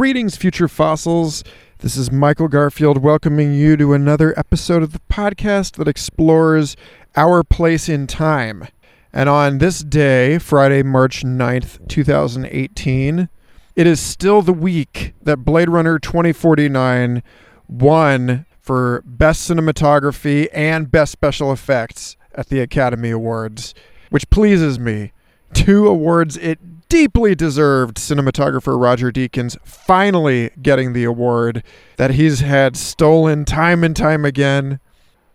Greetings, future fossils. This is Michael Garfield welcoming you to another episode of the podcast that explores our place in time. And on this day, Friday, March 9th, 2018, it is still the week that Blade Runner 2049 won for Best Cinematography and Best Special Effects at the Academy Awards, which pleases me. Two awards it deeply deserved. Cinematographer Roger Deakins finally getting the award that he's had stolen time and time again.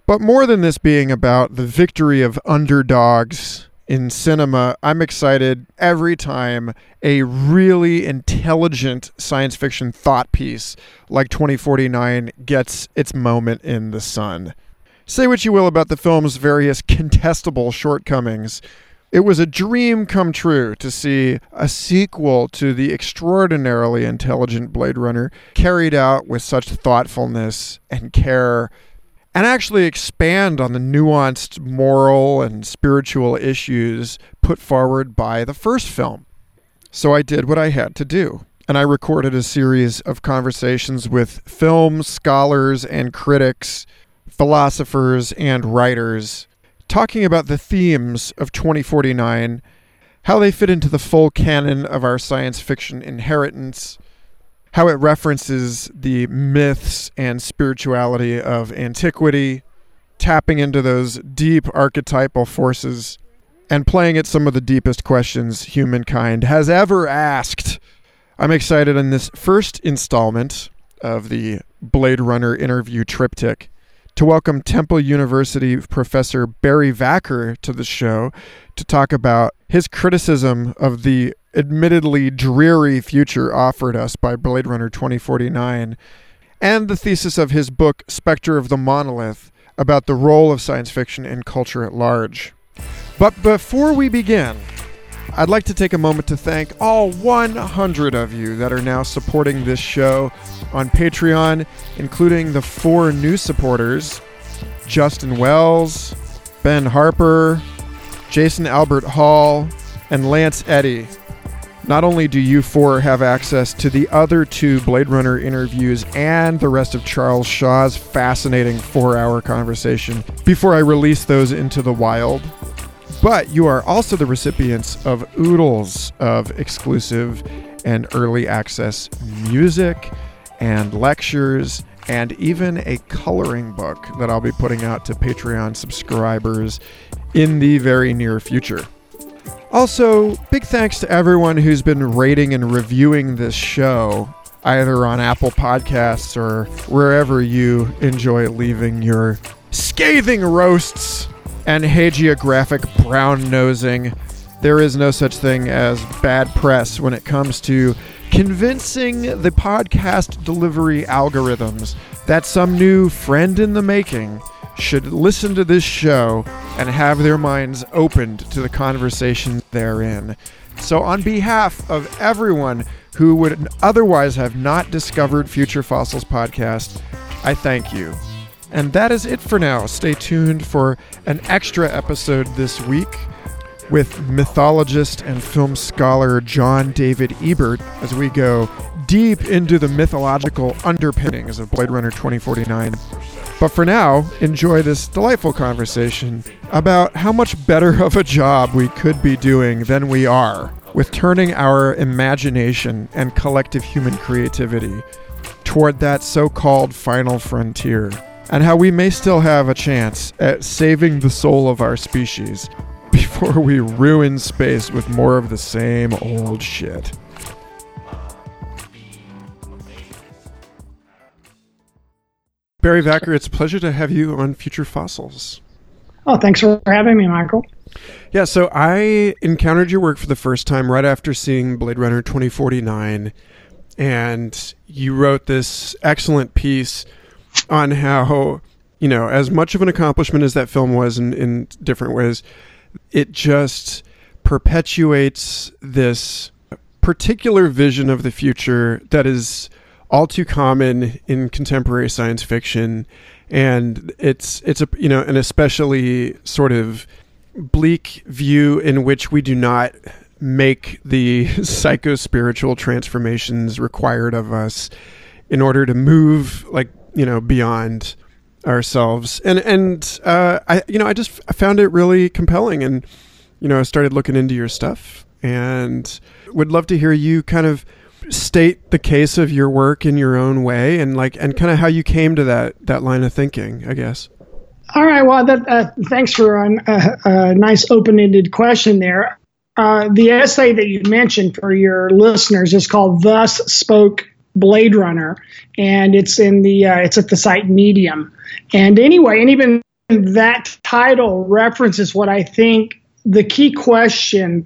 But more than this being about the victory of underdogs in cinema, I'm excited every time a really intelligent science fiction thought piece like 2049 gets its moment in the sun. Say what you will about the film's various contestable shortcomings, it was a dream come true to see a sequel to the extraordinarily intelligent Blade Runner carried out with such thoughtfulness and care, and actually expand on the nuanced moral and spiritual issues put forward by the first film. So I did what I had to do, and I recorded a series of conversations with film scholars and critics, philosophers and writers, talking about the themes of 2049, how they fit into the full canon of our science fiction inheritance, how it references the myths and spirituality of antiquity, tapping into those deep archetypal forces, and playing at some of the deepest questions humankind has ever asked. I'm excited in this first installment of the Blade Runner interview triptych to welcome Temple University Professor Barry Vacker to the show to talk about his criticism of the admittedly dreary future offered us by Blade Runner 2049 and the thesis of his book Spectre of the Monolith about the role of science fiction in culture at large. But before we begin, I'd like to take a moment to thank all 100 of you that are now supporting this show on Patreon, including the 4 new supporters, Justin Wells, Ben Harper, Jason Albert Hall, and Lance Eddy. Not only do you 4 have access to the other 2 Blade Runner interviews and the rest of Charles Shaw's fascinating 4-hour conversation before I release those into the wild, but you are also the recipients of oodles of exclusive and early access music and lectures and even a coloring book that I'll be putting out to Patreon subscribers in the very near future. Also, big thanks to everyone who's been rating and reviewing this show, either on Apple Podcasts or wherever you enjoy leaving your scathing roasts and hagiographic brown-nosing. There is no such thing as bad press when it comes to convincing the podcast delivery algorithms that some new friend in the making should listen to this show and have their minds opened to the conversation therein. So on behalf of everyone who would otherwise have not discovered Future Fossils Podcast, I thank you. And that is it for now. Stay tuned for an extra episode this week with mythologist and film scholar John David Ebert as we go deep into the mythological underpinnings of Blade Runner 2049. But for now, enjoy this delightful conversation about how much better of a job we could be doing than we are with turning our imagination and collective human creativity toward that so-called final frontier, and how we may still have a chance at saving the soul of our species before we ruin space with more of the same old shit. Barry Vacker, it's a pleasure to have you on Future Fossils. Oh, thanks for having me, Michael. Yeah, so I encountered your work for the first time right after seeing Blade Runner 2049, and you wrote this excellent piece on how, you know, as much of an accomplishment as that film was in different ways, it just perpetuates this particular vision of the future that is all too common in contemporary science fiction. And it's a, you know, an especially sort of bleak view in which we do not make the psycho-spiritual transformations required of us in order to move, like, you know, beyond ourselves. And I found it really compelling, and, you know, I started looking into your stuff, and would love to hear you kind of state the case of your work in your own way, and like, and kind of how you came to that line of thinking, I guess. All right. Well, thanks for a nice open-ended question there. The essay that you mentioned for your listeners is called "Thus Spoke Blade Runner," and it's in the it's at the site Medium. And anyway, and even that title references what I think the key question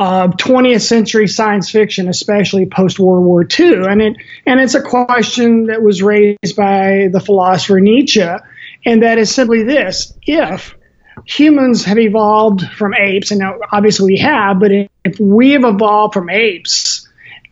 of 20th century science fiction, especially post-World War II, and it's a question that was raised by the philosopher Nietzsche, and that is simply this: if humans have evolved from apes, and now obviously we have, but if we have evolved from apes,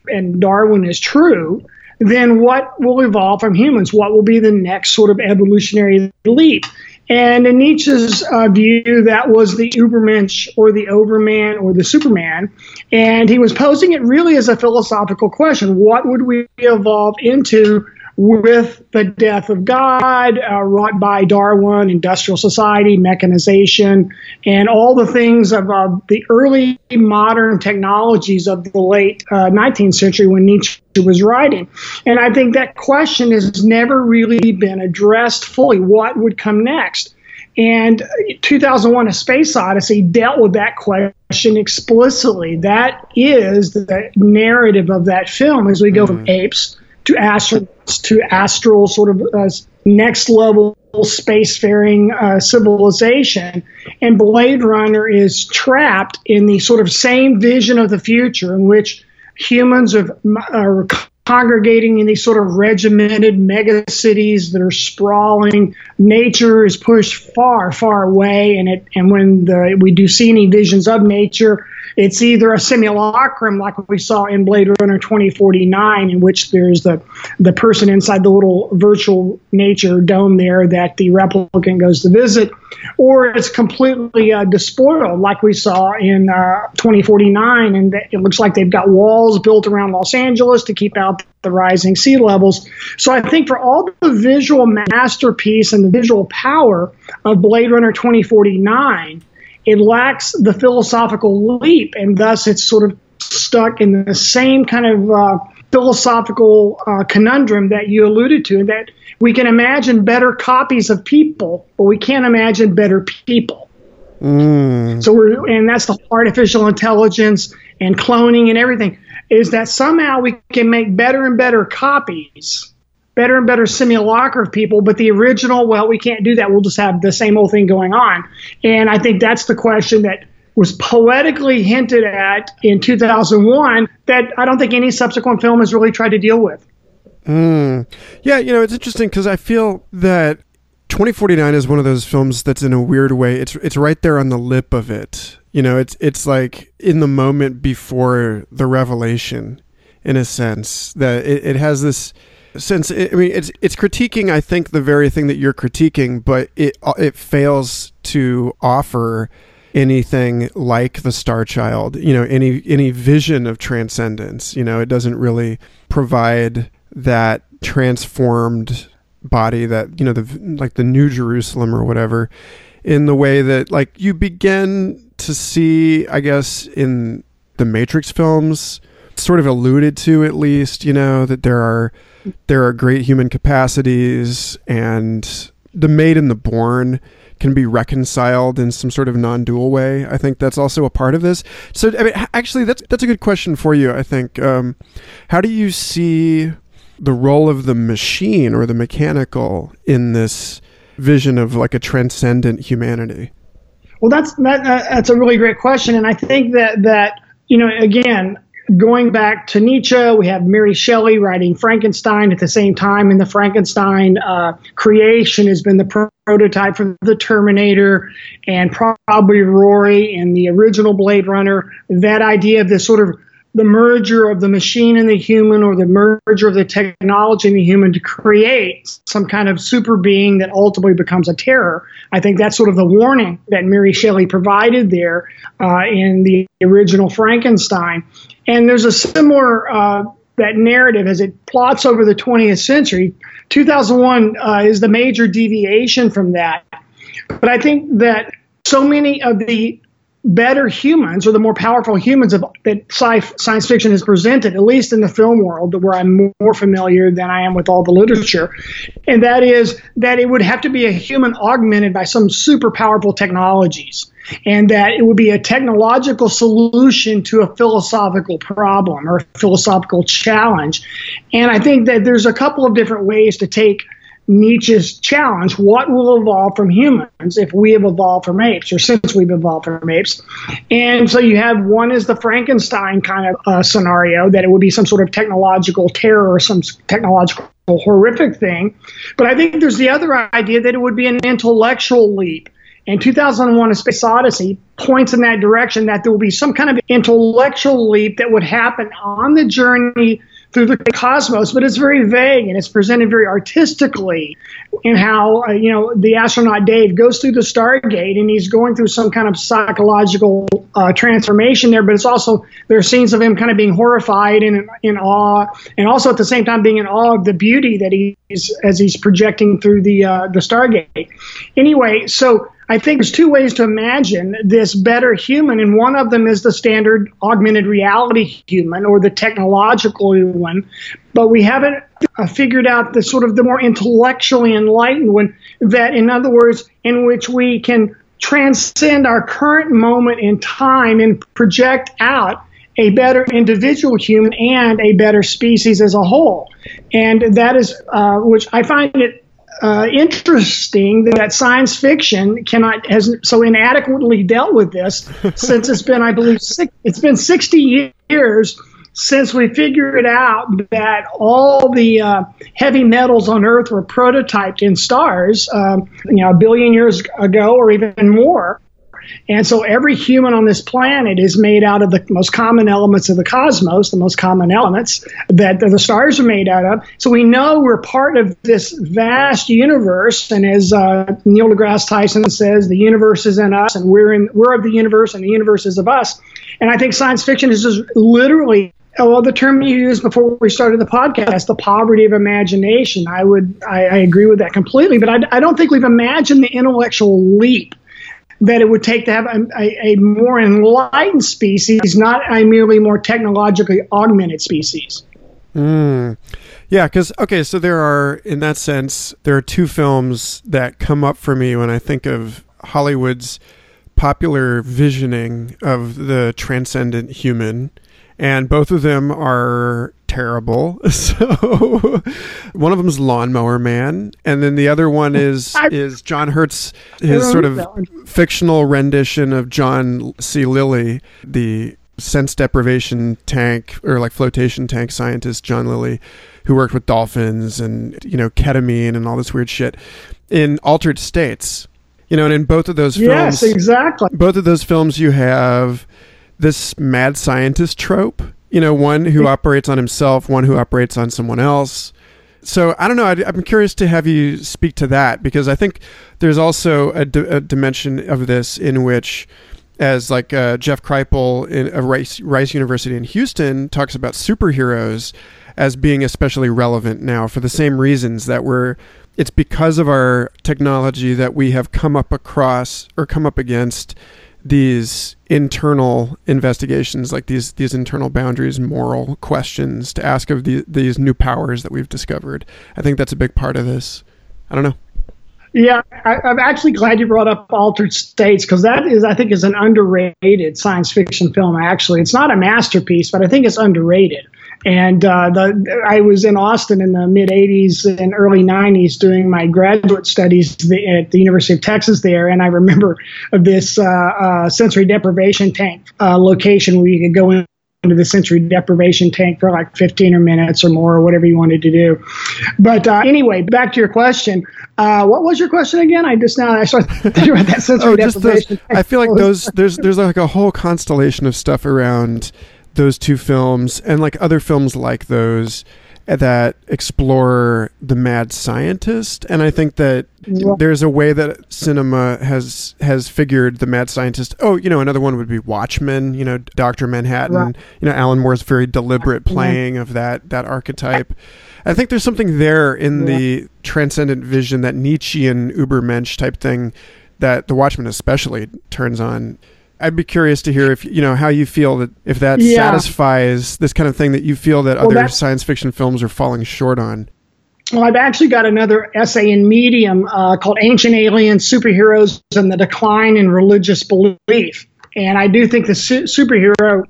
and Darwin is true, then what will evolve from humans? What will be the next sort of evolutionary leap? And in Nietzsche's view, that was the Ubermensch, or the Overman, or the Superman. And he was posing it really as a philosophical question. What would we evolve into with the death of God, wrought by Darwin, industrial society, mechanization, and all the things of the early modern technologies of the late 19th century when Nietzsche was writing. And I think that question has never really been addressed fully. What would come next? And 2001: A Space Odyssey dealt with that question explicitly. That is the narrative of that film, as we go from apes to astronauts, to astral sort of next level spacefaring civilization. And Blade Runner is trapped in the sort of same vision of the future in which humans are congregating in these sort of regimented megacities that are sprawling. Nature is pushed far, far away, and when we do see any visions of nature, it's either a simulacrum, like we saw in Blade Runner 2049, in which there's the person inside the little virtual nature dome there that the replicant goes to visit, or it's completely despoiled, like we saw in 2049, and it looks like they've got walls built around Los Angeles to keep out the rising sea levels. So I think for all the visual masterpiece and the visual power of Blade Runner 2049, it lacks the philosophical leap, and thus it's sort of stuck in the same kind of philosophical conundrum that you alluded to, that we can imagine better copies of people, but we can't imagine better people. So and that's the artificial intelligence and cloning and everything, is that somehow we can make better and better copies, better and better simulacra of people, but the original, well, we can't do that. We'll just have the same old thing going on. And I think that's the question that was poetically hinted at in 2001 that I don't think any subsequent film has really tried to deal with. Yeah, you know, it's interesting because I feel that 2049 is one of those films that's, in a weird way, it's right there on the lip of it. You know, it's like in the moment before the revelation, in a sense, that it has this sense. I mean, it's critiquing, I think, the very thing that you're critiquing, but it fails to offer anything like the Star Child, you know, any vision of transcendence. You know, it doesn't really provide that transformed body that, you know, the New Jerusalem or whatever, in the way that, like, you begin to see, I guess, in the Matrix films, sort of alluded to, at least, you know, that there are great human capacities, and the made and the born can be reconciled in some sort of non-dual way. I think that's also a part of this. So, I mean, actually, that's a good question for you, I think. How do you see the role of the machine or the mechanical in this vision of, like, a transcendent humanity? Well, that's a really great question. And I think that, you know, again, going back to Nietzsche, we have Mary Shelley writing Frankenstein at the same time, and the Frankenstein creation has been the prototype for the Terminator and probably Rory and the original Blade Runner. That idea of this sort of the merger of the machine and the human, or the merger of the technology and the human, to create some kind of super being that ultimately becomes a terror. I think that's sort of the warning that Mary Shelley provided there in the original Frankenstein. And there's a similar that narrative as it plots over the 20th century. 2001 is the major deviation from that. But I think that so many of the better humans, or the more powerful humans that science fiction has presented, at least in the film world, where I'm more familiar than I am with all the literature, and that is that it would have to be a human augmented by some super powerful technologies, and that it would be a technological solution to a philosophical problem or a philosophical challenge. And I think that there's a couple of different ways to take Nietzsche's challenge: what will evolve from humans if we have evolved from apes, or since we've evolved from apes? And so you have one is the Frankenstein kind of scenario, that it would be some sort of technological terror or some technological horrific thing. But I think there's the other idea that it would be an intellectual leap. And 2001: A Space Odyssey points in that direction, that there will be some kind of intellectual leap that would happen on the journey through the cosmos, but it's very vague and it's presented very artistically in how, you know, the astronaut Dave goes through the Stargate and he's going through some kind of psychological transformation there, but it's also, there are scenes of him kind of being horrified and in awe, and also at the same time being in awe of the beauty that he's projecting through the Stargate. Anyway, so I think there's two ways to imagine this better human, and one of them is the standard augmented reality human, or the technological one, but we haven't figured out the sort of the more intellectually enlightened one, that, in other words, in which we can transcend our current moment in time and project out a better individual human and a better species as a whole. And that is, which I find it interesting that science fiction has so inadequately dealt with this, since it's been, I believe, it's been 60 years since we figured out that all the heavy metals on Earth were prototyped in stars, you know, a billion years ago or even more. And so every human on this planet is made out of the most common elements of the cosmos, the most common elements that the stars are made out of. So we know we're part of this vast universe. And as Neil deGrasse Tyson says, the universe is in us, and we're of the universe, and the universe is of us. And I think science fiction is just literally, well, the term you used before we started the podcast, the poverty of imagination. I agree with that completely, but I don't think we've imagined the intellectual leap that it would take to have a more enlightened species, not a merely more technologically augmented species. Mm. Yeah, because, okay, so there are, in that sense, there are two films that come up for me when I think of Hollywood's popular visioning of the transcendent human, and both of them are terrible. So one of them is Lawnmower Man, and then the other one is John Hurt's, his sort of fictional rendition of John C. Lilly, the sense deprivation tank, or like flotation tank scientist John Lilly, who worked with dolphins and, you know, ketamine and all this weird shit in Altered States. You know, and in both of those films, yes, exactly. Both of those films, you have this mad scientist trope. You know, one who operates on himself, one who operates on someone else. So I don't know. I'm curious to have you speak to that, because I think there's also a dimension of this in which, as like Jeff Kripal of Rice University in Houston talks about superheroes as being especially relevant now for the same reasons that it's because of our technology that we have come up against these internal investigations, like these internal boundaries, moral questions to ask of these new powers that we've discovered. I think that's a big part of this. I don't know. Yeah, I'm actually glad you brought up Altered States, because that is, I think, is an underrated science fiction film, actually. It's not a masterpiece, but I think it's underrated. And I was in Austin in the mid-'80s and early 90s doing my graduate studies at the University of Texas there, and I remember this sensory deprivation tank location where you could go into the sensory deprivation tank for like 15 minutes or more, or whatever you wanted to do. But anyway, back to your question. What was your question again? I started thinking about that sensory deprivation tank. I feel like there's like a whole constellation of stuff around those two films and like other films like those that explore the mad scientist. And I think that there's a way that cinema has figured the mad scientist. Oh, you know, another one would be Watchmen, you know, Dr. Manhattan, you know, Alan Moore's very deliberate playing of that archetype. I think there's something there in the transcendent vision, that Nietzschean Ubermensch type thing that The Watchmen especially turns on. I'd be curious to hear if you know how you feel that if that satisfies this kind of thing that you feel that other science fiction films are falling short on. Well, I've actually got another essay in Medium called "Ancient Aliens, Superheroes, and the Decline in Religious Belief," and I do think the superhero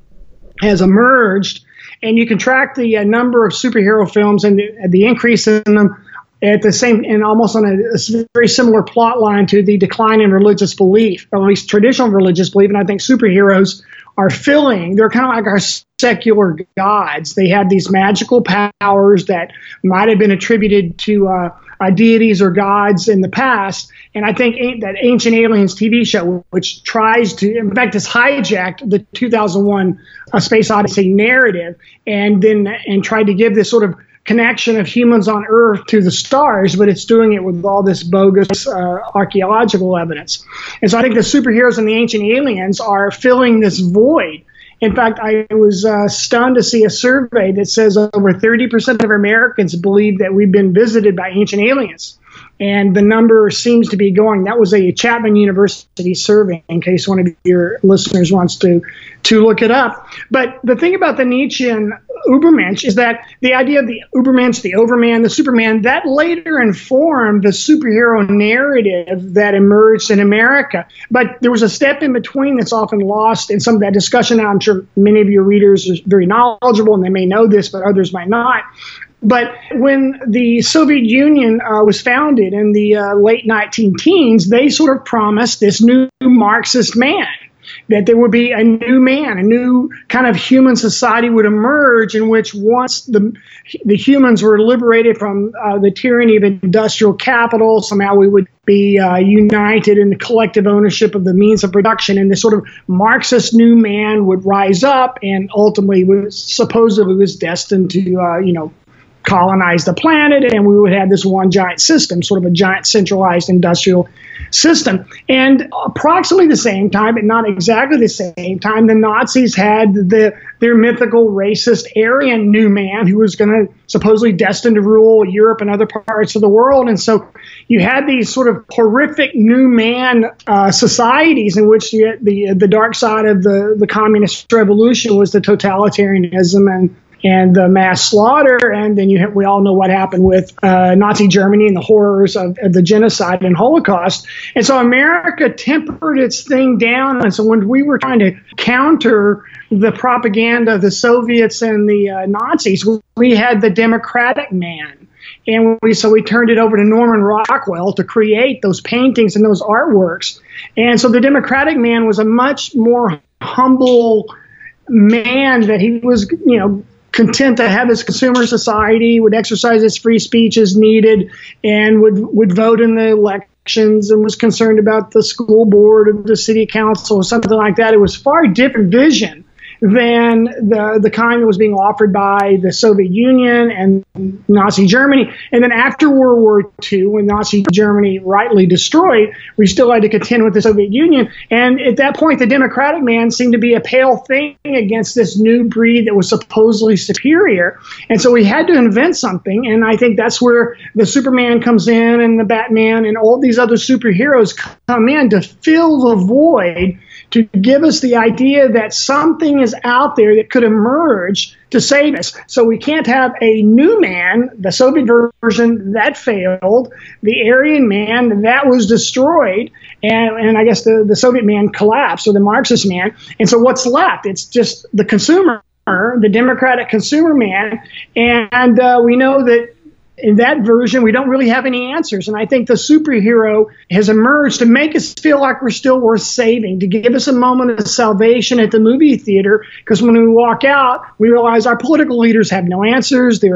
has emerged, and you can track the number of superhero films and the increase in them at the same and almost on a very similar plot line to the decline in religious belief, or at least traditional religious belief. And I think superheroes are filling, they're kind of like our secular gods. They have these magical powers that might have been attributed to deities or gods in the past. And I think that Ancient Aliens TV show, which tries to, in fact, has hijacked the 2001 Space Odyssey narrative and tried to give this sort of connection of humans on Earth to the stars, but it's doing it with all this bogus archaeological evidence. And so I think the superheroes and the ancient aliens are filling this void. In fact, I was stunned to see a survey that says over 30% of Americans believe that we've been visited by ancient aliens. And the number seems to be going. That was a Chapman University survey, in case one of your listeners wants to look it up. But the thing about the Nietzschean Ubermensch is that the idea of the Ubermensch, the Overman, the Superman, that later informed the superhero narrative that emerged in America. But there was a step in between that's often lost in some of that discussion. Now, I'm sure many of your readers are very knowledgeable, and they may know this, but others might not. But when the Soviet Union was founded in the late 1910s, they sort of promised this new Marxist man, that there would be a new man, a new kind of human society would emerge in which once the humans were liberated from the tyranny of industrial capital, somehow we would be united in the collective ownership of the means of production. And this sort of Marxist new man would rise up and ultimately was supposedly destined to, colonize the planet, and we would have this one giant system, sort of a giant centralized industrial system. And approximately the same time, but not exactly the same time, the Nazis had their mythical racist Aryan new man who was going to supposedly destined to rule Europe and other parts of the world. And so you had these sort of horrific new man societies in which the dark side of the communist revolution was the totalitarianism and the mass slaughter, and then we all know what happened with Nazi Germany and the horrors of the genocide and Holocaust. And so America tempered its thing down, and so when we were trying to counter the propaganda of the Soviets and the Nazis, we had the democratic man. And we turned it over to Norman Rockwell to create those paintings and those artworks. And so the democratic man was a much more humble man, that he was, content to have his consumer society, would exercise his free speech as needed, and would vote in the elections, and was concerned about the school board or the city council or something like that. It was far different vision than the kind that was being offered by the Soviet Union and Nazi Germany. And then after World War II, when Nazi Germany rightly destroyed, we still had to contend with the Soviet Union. And at that point, the democratic man seemed to be a pale thing against this new breed that was supposedly superior. And so we had to invent something. And I think that's where the Superman comes in, and the Batman and all these other superheroes come in to fill the void, to give us the idea that something is out there that could emerge to save us. So we can't have a new man, the Soviet version, that failed, the Aryan man, that was destroyed, and I guess the Soviet man collapsed, or the Marxist man. And so what's left? It's just the consumer, the democratic consumer man. And we know that in that version, we don't really have any answers. And I think the superhero has emerged to make us feel like we're still worth saving, to give us a moment of salvation at the movie theater. Because when we walk out, we realize our political leaders have no answers. They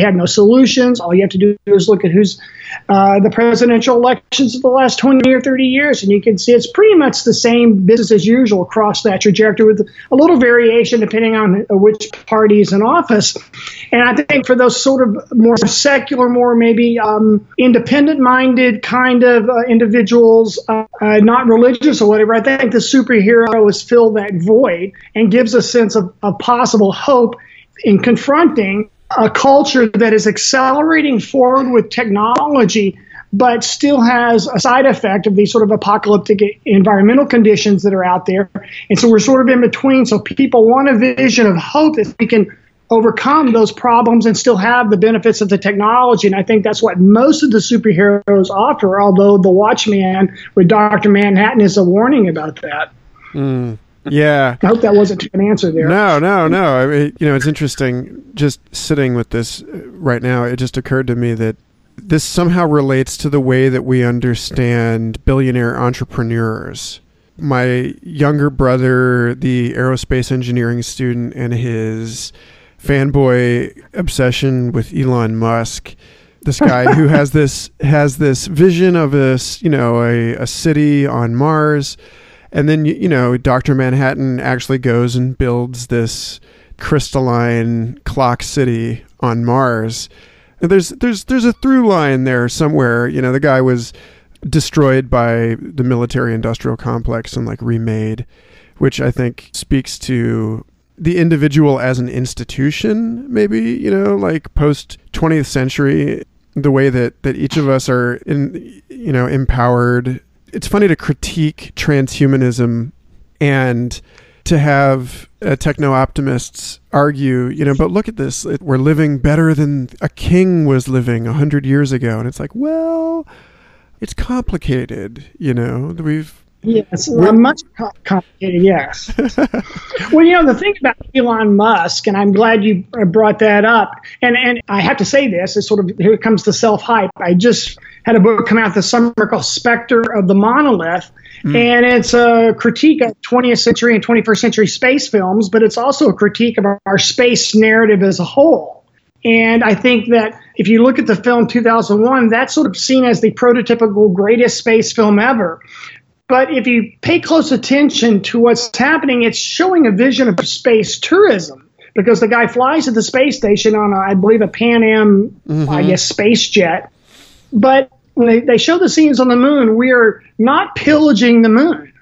have no solutions. All you have to do is look at who's the presidential elections of the last 20 or 30 years. And you can see it's pretty much the same business as usual across that trajectory with a little variation depending on which party is in office. And I think for those sort of more secular, more maybe independent-minded kind of individuals, not religious or whatever, I think the superhero has filled that void and gives a sense of possible hope in confronting a culture that is accelerating forward with technology but still has a side effect of these sort of apocalyptic environmental conditions that are out there. And so we're sort of in between. So people want a vision of hope that we can overcome those problems and still have the benefits of the technology. And I think that's what most of the superheroes offer, although The Watchman with Dr. Manhattan is a warning about that. Mm, yeah. I hope that wasn't an answer there. No. I mean, you know, it's interesting just sitting with this right now. It just occurred to me that this somehow relates to the way that we understand billionaire entrepreneurs. My younger brother, the aerospace engineering student, and his fanboy obsession with Elon Musk, this guy who has this vision of a city on Mars, and then Dr. Manhattan actually goes and builds this crystalline clock city on Mars. And there's a through line there somewhere. The guy was destroyed by the military-industrial complex and remade, which I think speaks to the individual as an institution, maybe, post 20th century, the way that each of us are empowered. It's funny to critique transhumanism and to have techno optimists argue, but look at this, we're living better than a king was living 100 years ago. And it's like, well, it's complicated, Yes, much complicated, yes. Well, the thing about Elon Musk, and I'm glad you brought that up, and I have to say this, it's sort of, here comes the self-hype. I just had a book come out this summer called Spectre of the Monolith, and it's a critique of 20th century and 21st century space films, but it's also a critique of our space narrative as a whole. And I think that if you look at the film 2001, that's sort of seen as the prototypical greatest space film ever. But if you pay close attention to what's happening, it's showing a vision of space tourism, because the guy flies to the space station on, I believe, a Pan Am, space jet. But when they show the scenes on the moon, we are not pillaging the moon.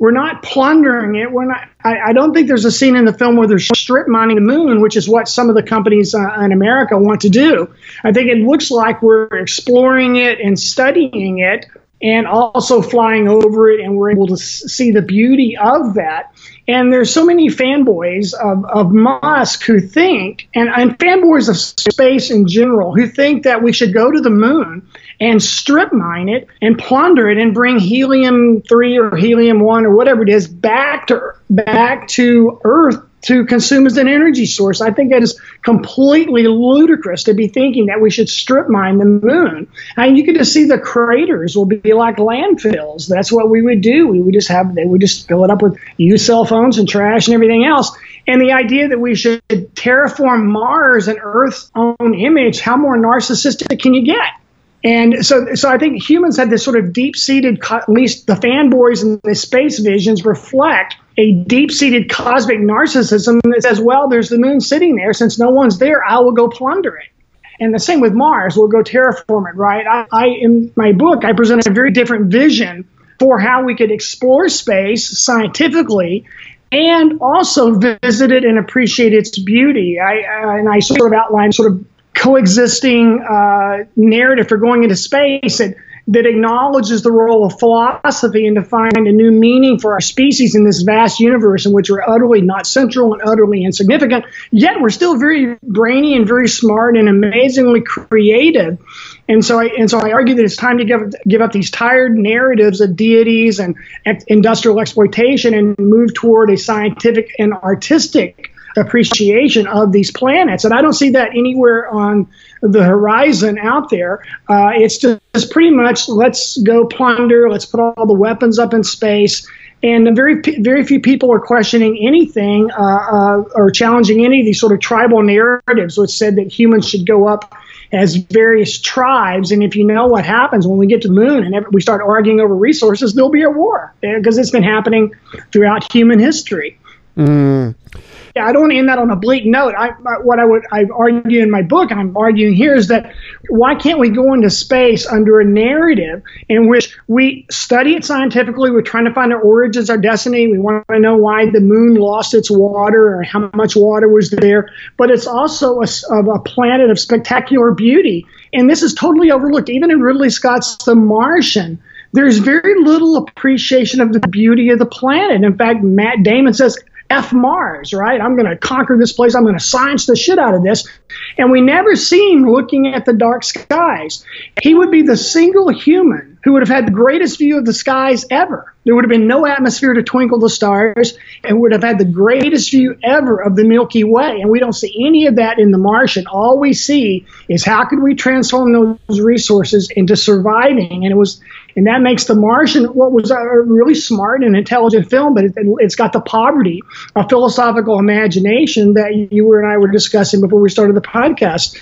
We're not plundering it. We're not. I don't think there's a scene in the film where they're strip mining the moon, which is what some of the companies in America want to do. I think it looks like we're exploring it and studying it and also flying over it, and we're able to see the beauty of that. And there's so many fanboys of Musk who think, and fanboys of space in general, who think that we should go to the moon and strip mine it and plunder it and bring helium-3 or helium-1 or whatever it is back to Earth to consume as an energy source. I think it is completely ludicrous to be thinking that we should strip mine the moon. And you can just see the craters will be like landfills. That's what we would do. They would just fill it up with used cell phones and trash and everything else. And the idea that we should terraform Mars and Earth's own image, how more narcissistic can you get? And so I think humans have this sort of deep-seated, at least the fanboys and the space visions reflect a deep-seated cosmic narcissism that says, well, there's the moon sitting there. Since no one's there, I will go plunder it. And the same with Mars. We'll go terraform it, right? In my book, I present a very different vision for how we could explore space scientifically and also visit it and appreciate its beauty. I sort of outline sort of coexisting narrative for going into space that acknowledges the role of philosophy and to find a new meaning for our species in this vast universe in which we're utterly not central and utterly insignificant, yet we're still very brainy and very smart and amazingly creative. And so I argue that it's time to give up these tired narratives of deities and industrial exploitation and move toward a scientific and artistic appreciation of these planets. And I don't see that anywhere on the horizon out there. It's just pretty much, let's go plunder, let's put all the weapons up in space. And very, very few people are questioning anything or challenging any of these sort of tribal narratives, which said that humans should go up as various tribes. And if you know what happens when we get to the moon and we start arguing over resources, there'll be a war, because it's been happening throughout human history. Mm. Yeah, I don't want to end that on a bleak note. I've argued in my book, and I'm arguing here, is that why can't we go into space under a narrative in which we study it scientifically? We're trying to find our origins, our destiny. We want to know why the moon lost its water or how much water was there. But it's also a planet of spectacular beauty. And this is totally overlooked. Even in Ridley Scott's The Martian, there's very little appreciation of the beauty of the planet. In fact, Matt Damon says, F Mars, right? I'm going to conquer this place. I'm going to science the shit out of this. And we never see him looking at the dark skies. He would be the single human who would have had the greatest view of the skies ever. There would have been no atmosphere to twinkle the stars, and would have had the greatest view ever of the Milky Way. And we don't see any of that in The Martian. All we see is how could we transform those resources into surviving? And that makes The Martian what was a really smart and intelligent film, but it's got the poverty of philosophical imagination that you and I were discussing before we started the podcast.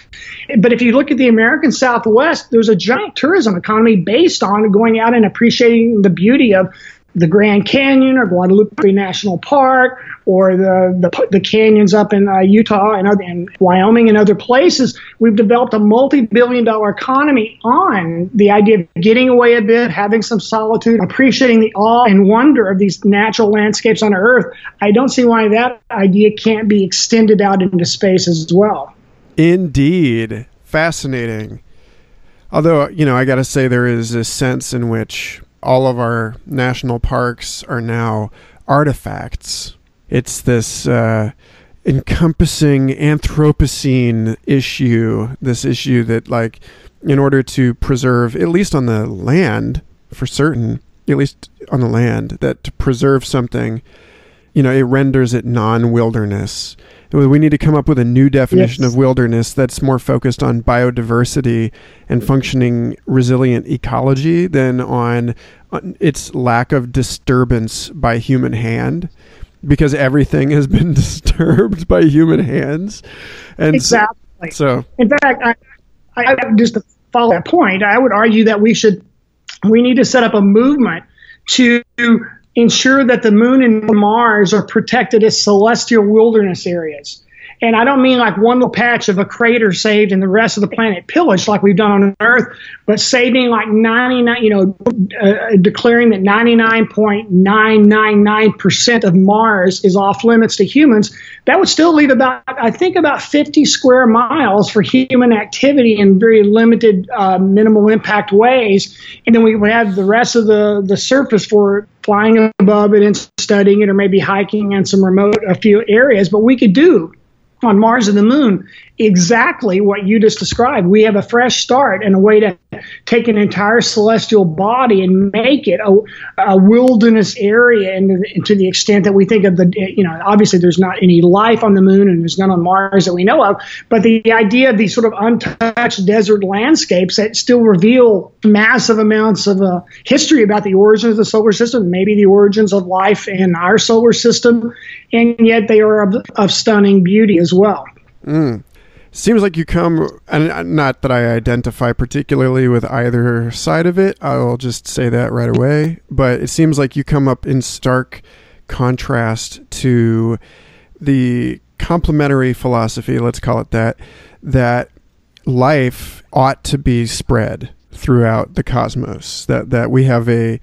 But if you look at the American Southwest, there's a giant tourism economy based on going out and appreciating the beauty of the Grand Canyon or Guadalupe National Park, or the canyons up in Utah and Wyoming and other places. We've developed a multi-billion-dollar economy on the idea of getting away a bit, having some solitude, appreciating the awe and wonder of these natural landscapes on Earth. I don't see why that idea can't be extended out into space as well. Indeed. Fascinating. Although, I got to say, there is a sense in which all of our national parks are now artifacts. It's this encompassing Anthropocene issue, this issue that, like, in order to preserve, at least on the land, for certain, at least on the land, that to preserve something, it renders it non-wilderness. We need to come up with a new definition of wilderness that's more focused on biodiversity and functioning resilient ecology than on its lack of disturbance by human hand, because everything has been disturbed by human hands. And exactly. So, in fact, I just to follow that point, I would argue that we need to set up a movement to ensure that the moon and Mars are protected as celestial wilderness areas. And I don't mean like one little patch of a crater saved and the rest of the planet pillaged like we've done on Earth, but saving like 99, declaring that 99.999% of Mars is off limits to humans. That would still leave about 50 square miles for human activity in very limited, minimal impact ways. And then we would have the rest of the surface for flying above it and studying it, or maybe hiking in some remote, a few areas. But we could do on Mars and the moon exactly what you just described. We have a fresh start and a way to take an entire celestial body and make it a wilderness area. And to the extent that we think of obviously there's not any life on the moon and there's none on Mars that we know of, but the idea of these sort of untouched desert landscapes that still reveal massive amounts of history about the origins of the solar system, maybe the origins of life in our solar system, and yet they are of stunning beauty as well. Mm. Seems like you come, and not that I identify particularly with either side of it, I'll just say that right away, but it seems like you come up in stark contrast to the complementary philosophy, let's call it that life ought to be spread throughout the cosmos, that we have a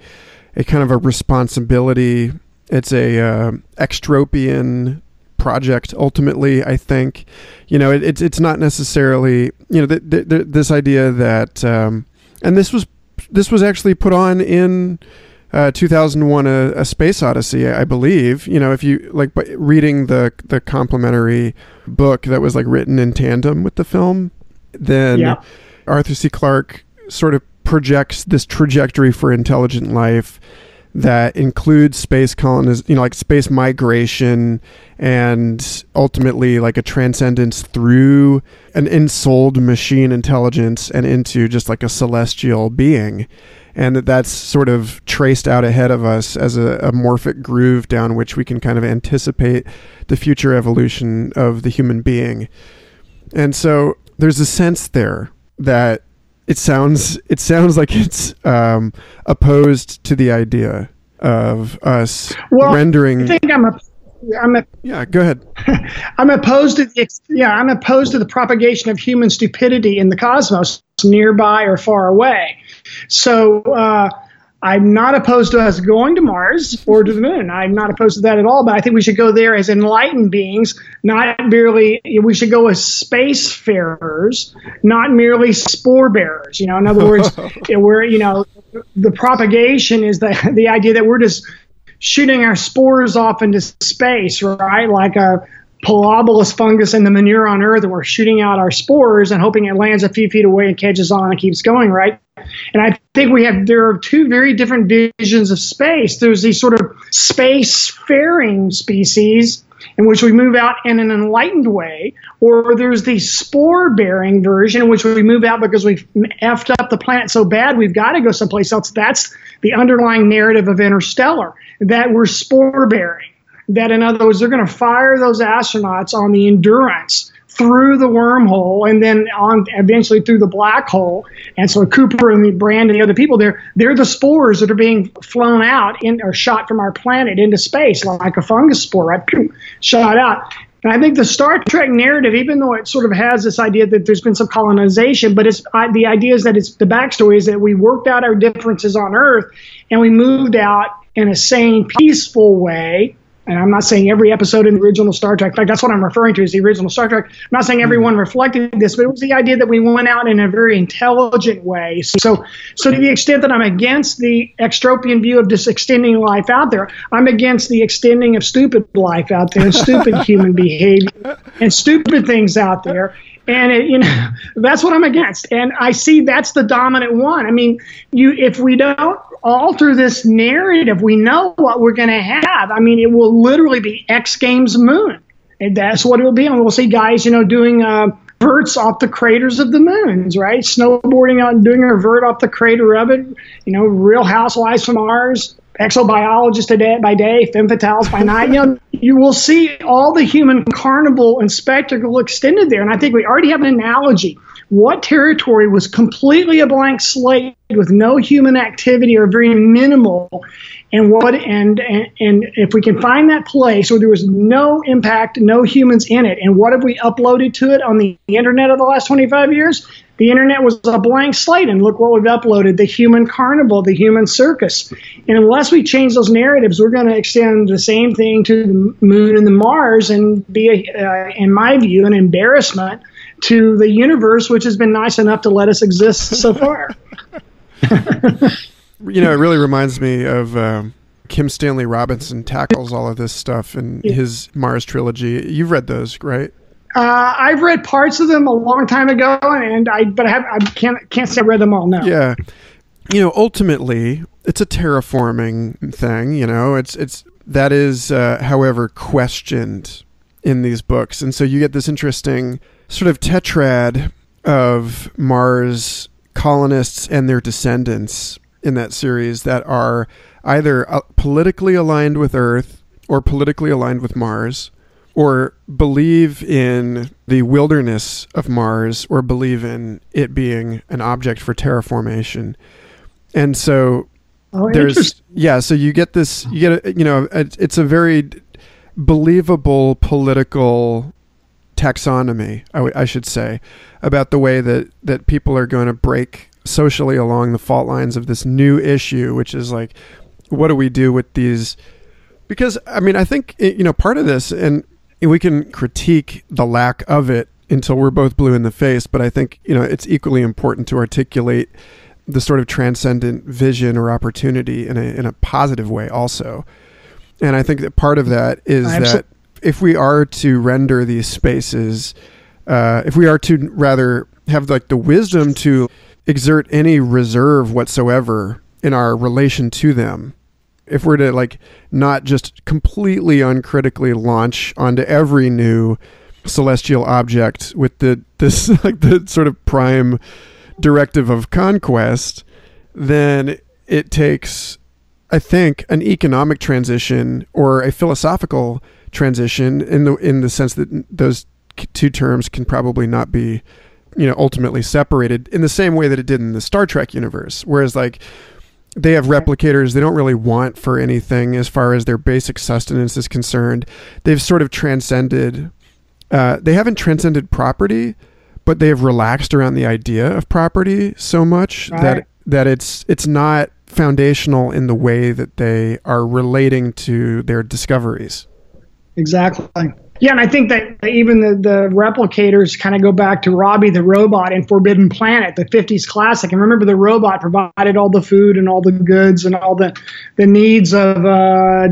kind of a responsibility. It's a extropian project ultimately, I think. It's not necessarily this idea that and this was actually put on in 2001: A Space Odyssey, I believe. If you like, but reading the complementary book that was like written in tandem with the film, then Arthur C. Clarke sort of projects this trajectory for intelligent life that includes space colonization, you know, like space migration, and ultimately like a transcendence through an ensouled machine intelligence and into just like a celestial being. And that's sort of traced out ahead of us as a morphic groove down which we can kind of anticipate the future evolution of the human being. And so there's a sense there that it sounds like it's opposed to the idea of us rendering. I think yeah, go ahead. I'm opposed to I'm opposed to the propagation of human stupidity in the cosmos, nearby or far away. So I'm not opposed to us going to Mars or to the moon. I'm not opposed to that at all, but I think we should go there as enlightened beings, not merely, we should go as spacefarers, not merely spore bearers. You know, in other words, we're, you know, the propagation is the idea that we're just shooting our spores off into space, right? Like a Palabolus fungus in the manure on Earth, and we're shooting out our spores and hoping it lands a few feet away and catches on and keeps going, right? And I think there are two very different visions of space. There's these sort of space-faring species in which we move out in an enlightened way, or there's the spore-bearing version in which we move out because we've effed up the planet so bad we've got to go someplace else. That's the underlying narrative of Interstellar, that we're spore-bearing. That, in other words, they're going to fire those astronauts on the Endurance through the wormhole and then on eventually through the black hole. And so Cooper and the Brand and the other people there, they're the spores that are being flown out or shot from our planet into space, like a fungus spore, right? Shot out. And I think the Star Trek narrative, even though it sort of has this idea that there's been some colonization, but the idea is that the backstory is that we worked out our differences on Earth and we moved out in a sane, peaceful way. And I'm not saying every episode in the original Star Trek, in fact, that's what I'm referring to is the original Star Trek. I'm not saying everyone reflected this, but it was the idea that we went out in a very intelligent way. So to the extent that I'm against the extropian view of just extending life out there, I'm against the extending of stupid life out there and stupid human behavior and stupid things out there. And that's what I'm against. And I see that's the dominant one. I mean, if we don't alter this narrative, we know what we're going to have. I mean, it will literally be X Games Moon. And that's what it will be. And we'll see guys, doing verts off the craters of the moons, right? Snowboarding out and doing a vert off the crater of it. Real Housewives from Mars. Exobiologists by day, femme fatales by night. You will see all the human carnival and spectacle extended there. And I think we already have an analogy. What territory was completely a blank slate with no human activity or very minimal, and if we can find that place where there was no impact, no humans in it, and what have we uploaded to it on the internet of the last 25 years? The internet was a blank slate, and look what we've uploaded, the human carnival, the human circus. And unless we change those narratives, we're going to extend the same thing to the moon and the Mars and be, in my view, an embarrassment to the universe, which has been nice enough to let us exist so far. It really reminds me of Kim Stanley Robinson tackles all of this stuff in his Mars trilogy. You've read those, right? I've read parts of them a long time ago, but I can't say I read them all now. Yeah, ultimately, it's a terraforming thing. That is, however, questioned in these books, and so you get this interesting sort of tetrad of Mars colonists and their descendants in that series that are either politically aligned with Earth or politically aligned with Mars, or believe in the wilderness of Mars, or believe in it being an object for terraformation. And so so it's a very believable political taxonomy, I should say, about the way that people are going to break socially along the fault lines of this new issue, which is like, what do we do with these? Because, I think, part of this, and we can critique the lack of it until we're both blue in the face, but I think, it's equally important to articulate the sort of transcendent vision or opportunity in a positive way also. And I think that part of that is that if we are to render these spaces, if we are to rather have like the wisdom to exert any reserve whatsoever in our relation to them, if we're to like not just completely uncritically launch onto every new celestial object with the sort of prime directive of conquest, then it takes, I think, an economic transition or a philosophical transition in the sense that those two terms can probably not be, you know, ultimately separated in the same way that it did in the Star Trek universe. Whereas like they have replicators they don't really want for anything as far as their basic sustenance is concerned. They've sort of transcended, they haven't transcended property, but they have relaxed around the idea of property so much that it's not foundational in the way that they are relating to their discoveries. Exactly. Yeah, and I think that even the replicators kind of go back to Robbie the robot in Forbidden Planet, the 50s classic. And remember, the robot provided all the food and all the goods and all the needs of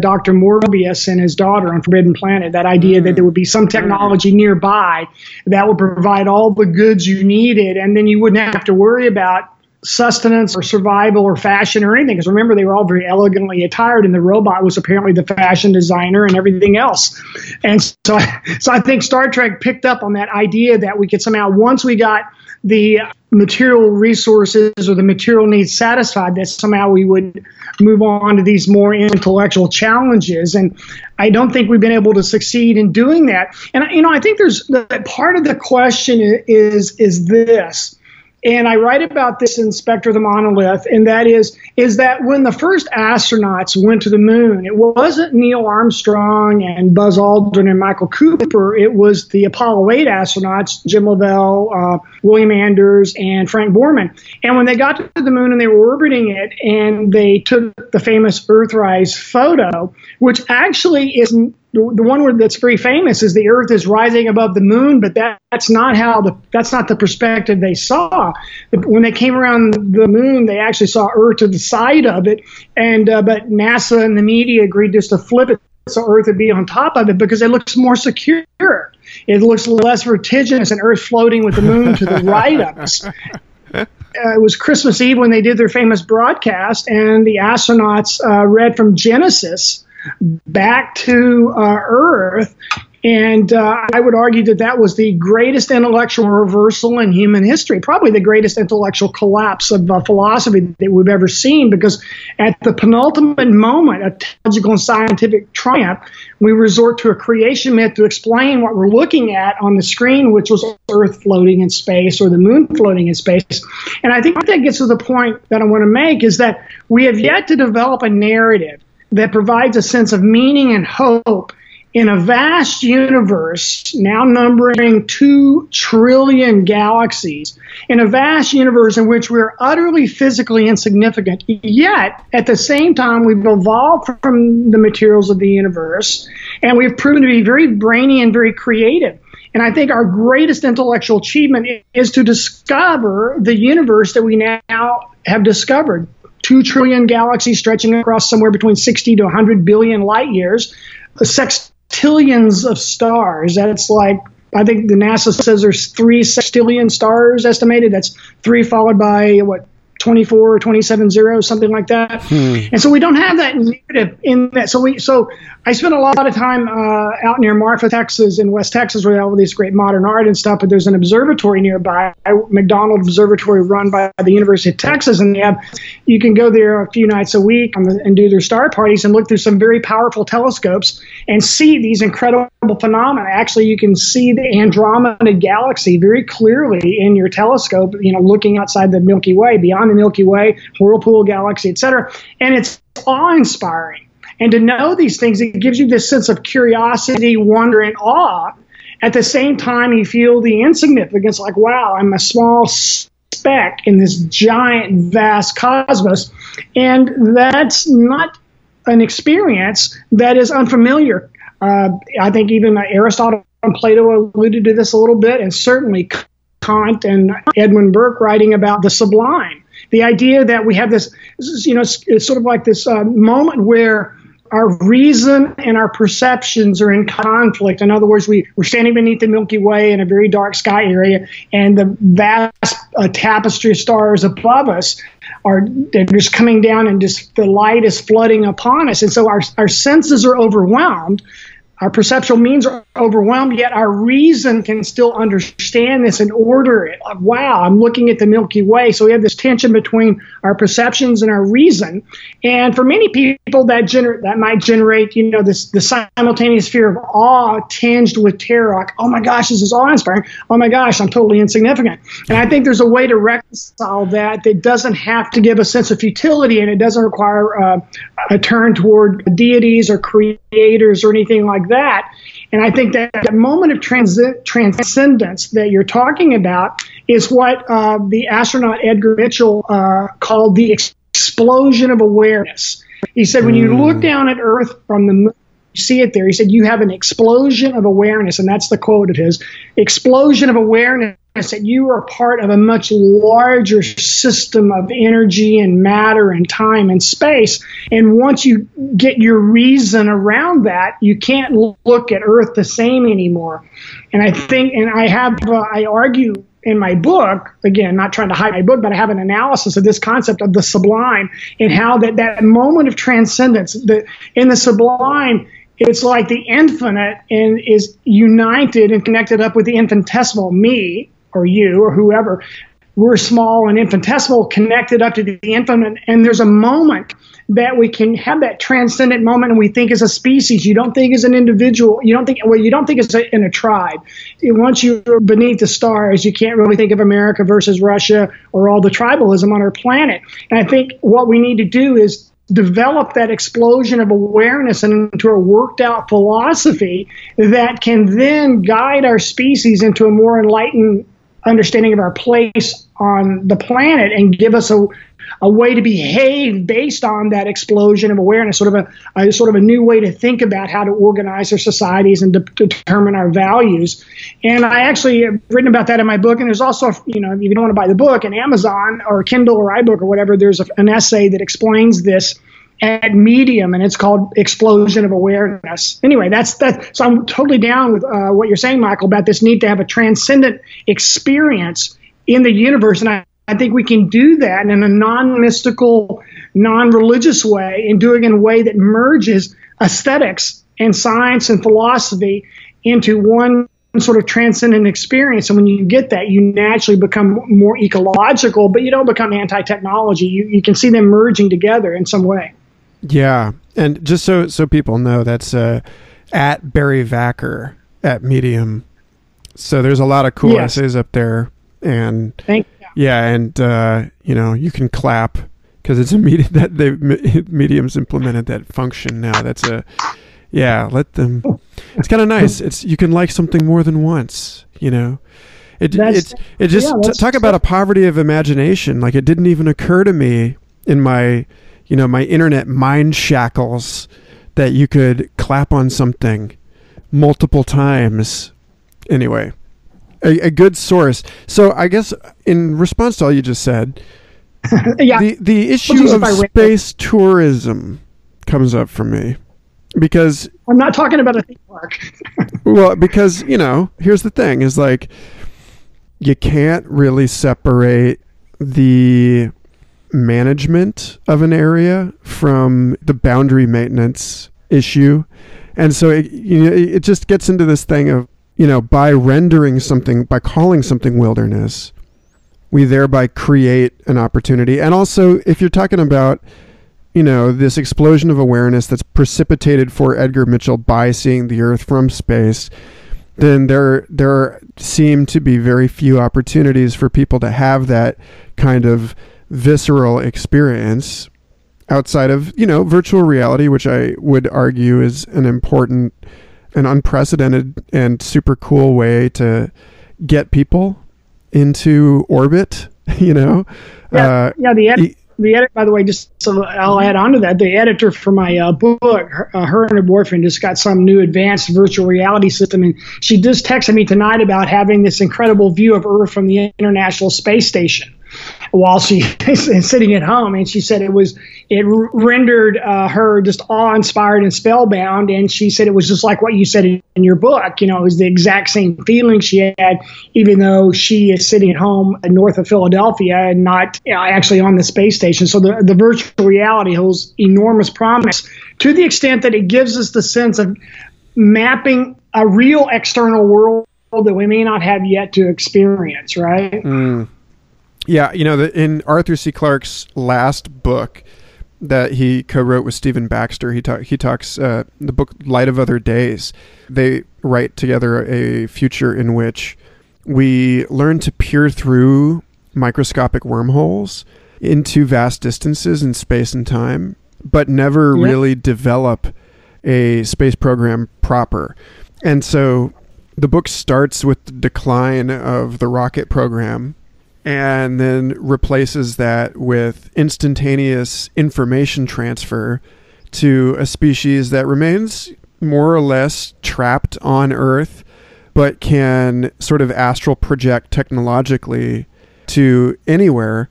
Dr. Morbius and his daughter on Forbidden Planet, that idea that there would be some technology nearby that would provide all the goods you needed, and then you wouldn't have to worry about sustenance or survival or fashion or anything, because remember, they were all very elegantly attired, and the robot was apparently the fashion designer and everything else. And so I think Star Trek picked up on that idea that we could somehow, once we got the material resources or the material needs satisfied, that somehow we would move on to these more intellectual challenges. And I don't think we've been able to succeed in doing that. And you know, I think there's part of the question is this. And I write about this in Spectre of the Monolith, and that is that when the first astronauts went to the moon, it wasn't Neil Armstrong and Buzz Aldrin and Michael Cooper. It was the Apollo 8 astronauts, Jim Lovell, William Anders, and Frank Borman. And when they got to the moon and they were orbiting it, and they took the famous Earthrise photo, which actually isn't, the one word that's very famous is the Earth is rising above the moon, but that's not the perspective they saw. When they came around the moon, they actually saw Earth to the side of it, and but NASA and the media agreed just to flip it so Earth would be on top of it because it looks more secure. It looks less vertiginous, and Earth floating with the moon to the right of us. It was Christmas Eve when they did their famous broadcast, and the astronauts read from Genesis back to Earth, and I would argue that was the greatest intellectual reversal in human history, probably the greatest intellectual collapse of philosophy that we've ever seen, because at the penultimate moment of technological and scientific triumph, we resort to a creation myth to explain what we're looking at on the screen, which was Earth floating in space or the moon floating in space. And I think that gets to the point that I want to make, is that we have yet to develop a narrative that provides a sense of meaning and hope in a vast universe now numbering 2 trillion galaxies, in a vast universe in which we're utterly physically insignificant, yet at the same time we've evolved from the materials of the universe, and we've proven to be very brainy and very creative. And I think our greatest intellectual achievement is to discover the universe that we now have discovered. 2 trillion galaxies stretching across somewhere between 60 to 100 billion light years, sextillions of stars. That's like, I think the NASA says there's 3 sextillion stars estimated. That's 3 followed by, 24 or 27 zeros, something like that. And so we don't have that narrative in that. So I spent a lot of time out near Marfa, Texas, in West Texas, where they have all these great modern art and stuff, but there's an observatory nearby, McDonald Observatory, run by the University of Texas, and you can go there a few nights a week and do their star parties and look through some very powerful telescopes and see these incredible phenomena. Actually, you can see the Andromeda Galaxy very clearly in your telescope, looking outside the Milky Way, beyond the Milky Way, Whirlpool Galaxy, etc. And it's awe-inspiring. And to know these things, it gives you this sense of curiosity, wonder, and awe. At the same time, you feel the insignificance, like, wow, I'm a small speck in this giant, vast cosmos. And that's not an experience that is unfamiliar. I think even Aristotle and Plato alluded to this a little bit, and certainly Kant and Edwin Burke writing about the sublime. The idea that we have this, it's sort of like this moment where our reason and our perceptions are in conflict. In other words, we're standing beneath the Milky Way in a very dark sky area, and the vast tapestry of stars above us they're just coming down, and just the light is flooding upon us. And so our senses are overwhelmed. Our perceptual means are overwhelmed, yet our reason can still understand this and order it. Like, wow, I'm looking at the Milky Way. So we have this tension between our perceptions and our reason. And for many people, that might generate, the simultaneous fear of awe tinged with terror. Like, oh my gosh, this is awe-inspiring. Oh my gosh, I'm totally insignificant. And I think there's a way to reconcile that doesn't have to give a sense of futility, and it doesn't require a turn toward deities or creators or anything like that. And I think that the moment of transcendence that you're talking about is what the astronaut Edgar Mitchell called the explosion of awareness. He said, when you look down at Earth from the moon, you see it there. He said, you have an explosion of awareness. And that's the quote of his, explosion of awareness, that you are part of a much larger system of energy and matter and time and space. And once you get your reason around that, you can't look at Earth the same anymore. And I think, and I argue in my book, again, not trying to hide my book, but I have an analysis of this concept of the sublime and how that moment of transcendence in the sublime, it's like the infinite and is united and connected up with the infinitesimal, me, or you, or whoever. We're small and infinitesimal, connected up to the infinite, and there's a moment that we can have that transcendent moment, and we think as a species. You don't think as an individual. You don't think as in a tribe. Once you're beneath the stars, you can't really think of America versus Russia or all the tribalism on our planet. And I think what we need to do is develop that explosion of awareness into a worked out philosophy that can then guide our species into a more enlightened understanding of our place on the planet and give us a way to behave based on that explosion of awareness, sort of a new way to think about how to organize our societies and determine our values. And I actually have written about that in my book. And there's also, if you don't want to buy the book, in Amazon or Kindle or iBook or whatever, there's an essay that explains this at Medium, and it's called Explosion of Awareness. Anyway, so I'm totally down with what you're saying, Michael, about this need to have a transcendent experience in the universe. And I think we can do that in a non-mystical, non-religious way, and doing it in a way that merges aesthetics and science and philosophy into one sort of transcendent experience. And when you get that, you naturally become more ecological, but you don't become anti-technology. You can see them merging together in some way. Yeah. And just so people know, that's at Barry Vacker at Medium. So there's a lot of cool essays up there. And thank you. Yeah, and you can clap because it's a medium that Medium's implemented that function now. That's let them. It's kind of nice. It's you can like something more than once. Talk about a poverty of imagination. Like, it didn't even occur to me in my my internet mind shackles that you could clap on something multiple times. Anyway. A good source. So I guess in response to all you just said, the issue of space tourism comes up for me, because I'm not talking about a theme park. Well, because here's the thing: is like you can't really separate the management of an area from the boundary maintenance issue, and so it just gets into this thing of, by rendering something, by calling something wilderness, we thereby create an opportunity. And also, if you're talking about, this explosion of awareness that's precipitated for Edgar Mitchell by seeing the Earth from space, then there seem to be very few opportunities for people to have that kind of visceral experience outside of, virtual reality, which I would argue is an unprecedented and super cool way to get people into orbit, The editor, by the way, just so I'll add on to that, the editor for my book, her and her boyfriend just got some new advanced virtual reality system, and she just texted me tonight about having this incredible view of Earth from the International Space Station. while she is sitting at home. And she said it rendered her just awe-inspired and spellbound. And she said it was just like what you said in your book. You know, it was the exact same feeling she had, even though she is sitting at home north of Philadelphia and not actually on the space station. So the virtual reality holds enormous promise to the extent that it gives us the sense of mapping a real external world that we may not have yet to experience, right? Mm. Yeah, you know, in Arthur C. Clarke's last book that he co-wrote with Stephen Baxter, he talks the book Light of Other Days. They write together a future in which we learn to peer through microscopic wormholes into vast distances in space and time, but never really develop a space program proper. And so the book starts with the decline of the rocket program and then replaces that with instantaneous information transfer to a species that remains more or less trapped on Earth, but can sort of astral project technologically to anywhere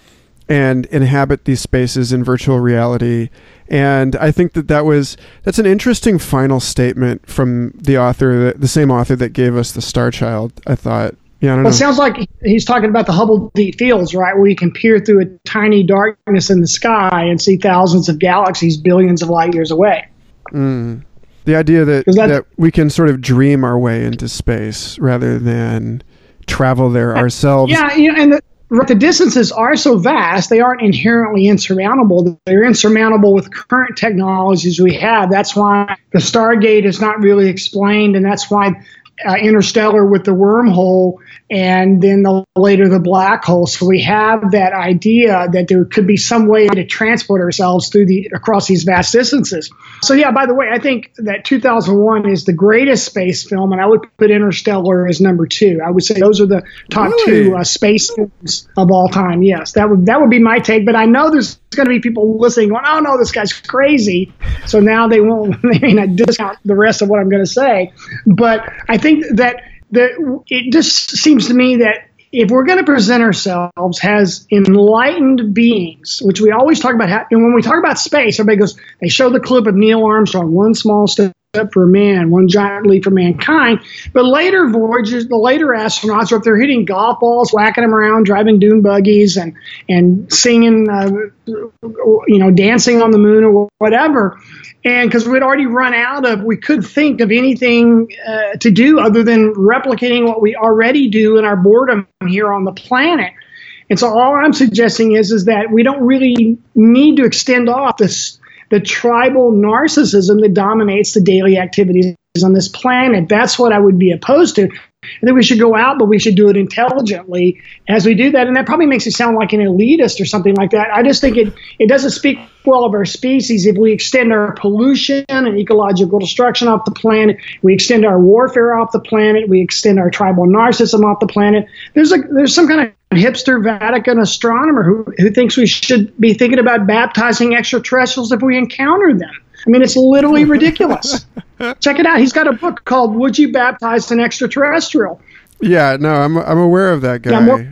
and inhabit these spaces in virtual reality. And I think that's an interesting final statement from the author, the same author that gave us the Star Child, I thought. Yeah, I don't know. It sounds like he's talking about the Hubble Deep Fields, right, where you can peer through a tiny darkness in the sky and see thousands of galaxies billions of light years away. Mm. The idea that we can sort of dream our way into space rather than travel there ourselves. Yeah, you know, and the distances are so vast, they aren't inherently insurmountable. They're insurmountable with current technologies we have. That's why the Stargate is not really explained, and that's why Interstellar with the wormhole and then later the black hole. So we have that idea that there could be some way to transport ourselves across these vast distances. So yeah, by the way, I think that 2001 is the greatest space film, and I would put Interstellar as number 2. I would say those are the top two space films of all time. Yes, that would be my take, but I know there's going to be people listening going, oh no, this guy's crazy. So now they may not discount the rest of what I'm going to say. But I think that it just seems to me that if we're going to present ourselves as enlightened beings, which we always talk about, and when we talk about space, everybody goes, they show the clip of Neil Armstrong, one small step for man, one giant leap for mankind. But later voyages, the later astronauts are up there hitting golf balls, whacking them around, driving dune buggies, and singing, dancing on the moon or whatever. And because we'd already run out of, we could think of anything to do other than replicating what we already do in our boredom here on the planet. And so all I'm suggesting is that we don't really need to extend off the tribal narcissism that dominates the daily activities on this planet. That's what I would be opposed to. I think we should go out, but we should do it intelligently as we do that. And that probably makes it sound like an elitist or something like that. I just think it doesn't speak well of our species if we extend our pollution and ecological destruction off the planet, we extend our warfare off the planet, we extend our tribal narcissism off the planet. There's some kind of hipster Vatican astronomer who thinks we should be thinking about baptizing extraterrestrials if we encounter them. I mean, it's literally ridiculous. Check it out. He's got a book called "Would You Baptize an Extraterrestrial?" Yeah, no, I'm aware of that guy.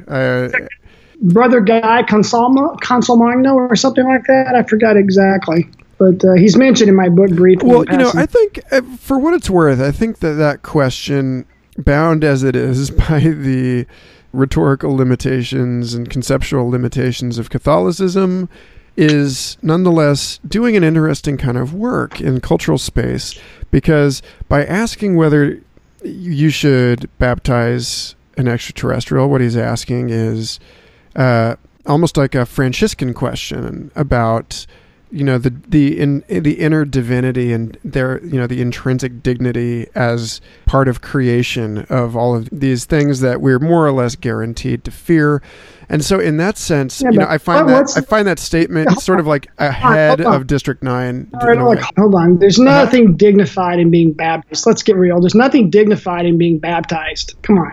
Brother Guy Consolmagno or something like that. I forgot exactly, but he's mentioned in my book briefly. Well, you know, I think for what it's worth, I think that question, bound as it is by the rhetorical limitations and conceptual limitations of Catholicism, is nonetheless doing an interesting kind of work in cultural space, because by asking whether you should baptize an extraterrestrial, what he's asking is almost like a Franciscan question about, you know, the inner divinity and their, you know, the intrinsic dignity as part of creation of all of these things that we're more or less guaranteed to fear. And so in that sense, yeah, I find that statement sort of like ahead of District 9. All right, look, hold on. There's nothing dignified in being baptized. Let's get real. There's nothing dignified in being baptized. Come on.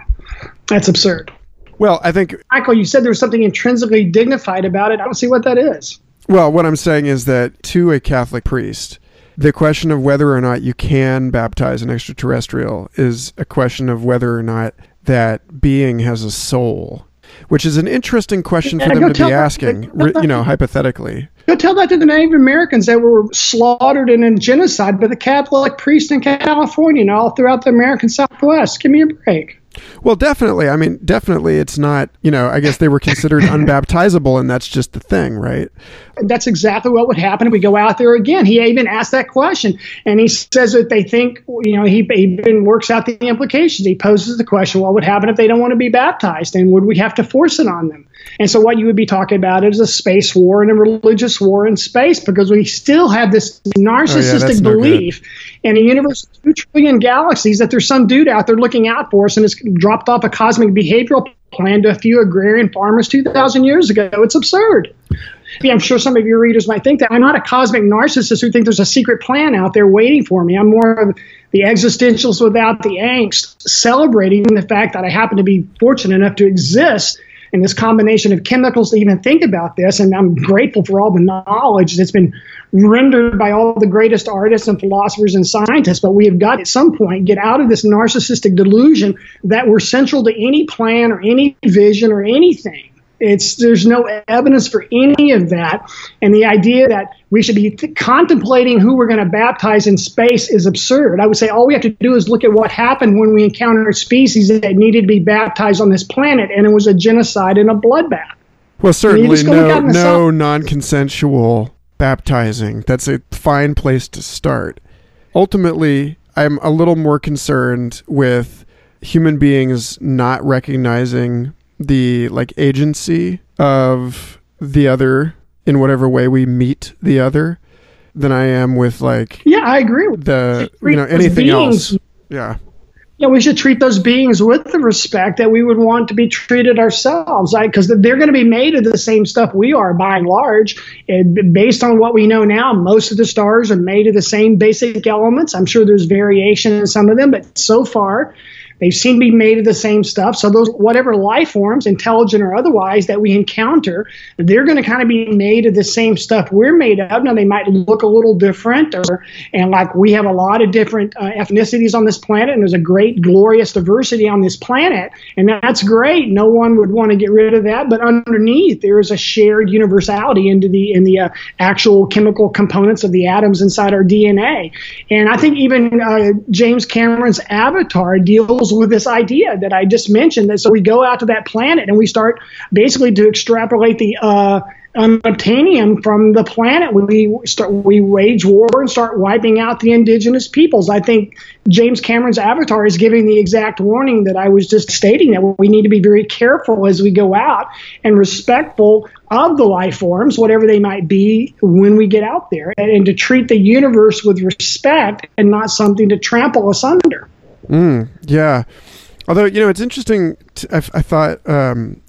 That's absurd. Well, I think, Michael, you said there was something intrinsically dignified about it. I don't see what that is. Well, what I'm saying is that to a Catholic priest, the question of whether or not you can baptize an extraterrestrial is a question of whether or not that being has a soul. which is an interesting question for them to be asking, you know, hypothetically. Go tell that to the Native Americans that were slaughtered in a genocide by the Catholic priest in California and all throughout the American Southwest. Give me a break. Well, definitely. I mean, definitely it's not, you know, I guess they were considered unbaptizable, and that's just the thing, right? That's exactly what would happen if we go out there again. He even asked that question, and he says that they think, you know, he even works out the implications. He poses the question, what would happen if they don't want to be baptized, and would we have to force it on them? And so what you would be talking about is a space war and a religious war in space, because we still have this narcissistic belief in a universe of 2 trillion galaxies that there's some dude out there looking out for us and has dropped off a cosmic behavioral plan to a few agrarian farmers 2,000 years ago. It's absurd. Yeah, I'm sure some of your readers might think that. I'm not a cosmic narcissist who thinks there's a secret plan out there waiting for me. I'm more of the existentialist without the angst, celebrating the fact that I happen to be fortunate enough to exist and this combination of chemicals to even think about this. And I'm grateful for all the knowledge that's been rendered by all the greatest artists and philosophers and scientists. But we have got at some point get out of this narcissistic delusion that we're central to any plan or any vision or anything. There's no evidence for any of that. And the idea that we should be contemplating who we're going to baptize in space is absurd. I would say all we have to do is look at what happened when we encountered species that needed to be baptized on this planet, and it was a genocide and a bloodbath. Well, certainly no non-consensual baptizing. That's a fine place to start. Ultimately, I'm a little more concerned with human beings not recognizing the agency of the other in whatever way we meet the other than I am with I agree with the anything else. Yeah, we should treat those beings with the respect that we would want to be treated ourselves, because they're going to be made of the same stuff we are by and large. And based on what we know now, most of the stars are made of the same basic elements. I'm sure there's variation in some of them, but so far they seem to be made of the same stuff. So those whatever life forms, intelligent or otherwise, that we encounter, they're going to kind of be made of the same stuff we're made of. Now, they might look a little different, and we have a lot of different ethnicities on this planet, and there's a great, glorious diversity on this planet, and that's great. No one would want to get rid of that, but underneath there is a shared universality in the actual chemical components of the atoms inside our DNA. And I think even James Cameron's Avatar deals with this idea that I just mentioned, that so we go out to that planet and we start basically to extrapolate the unobtainium from the planet. We wage war and start wiping out the indigenous peoples. I think James Cameron's Avatar is giving the exact warning that I was just stating, that we need to be very careful as we go out and respectful of the life forms, whatever they might be, when we get out there, and to treat the universe with respect and not something to trample us under. Yeah. Although, it's interesting. I thought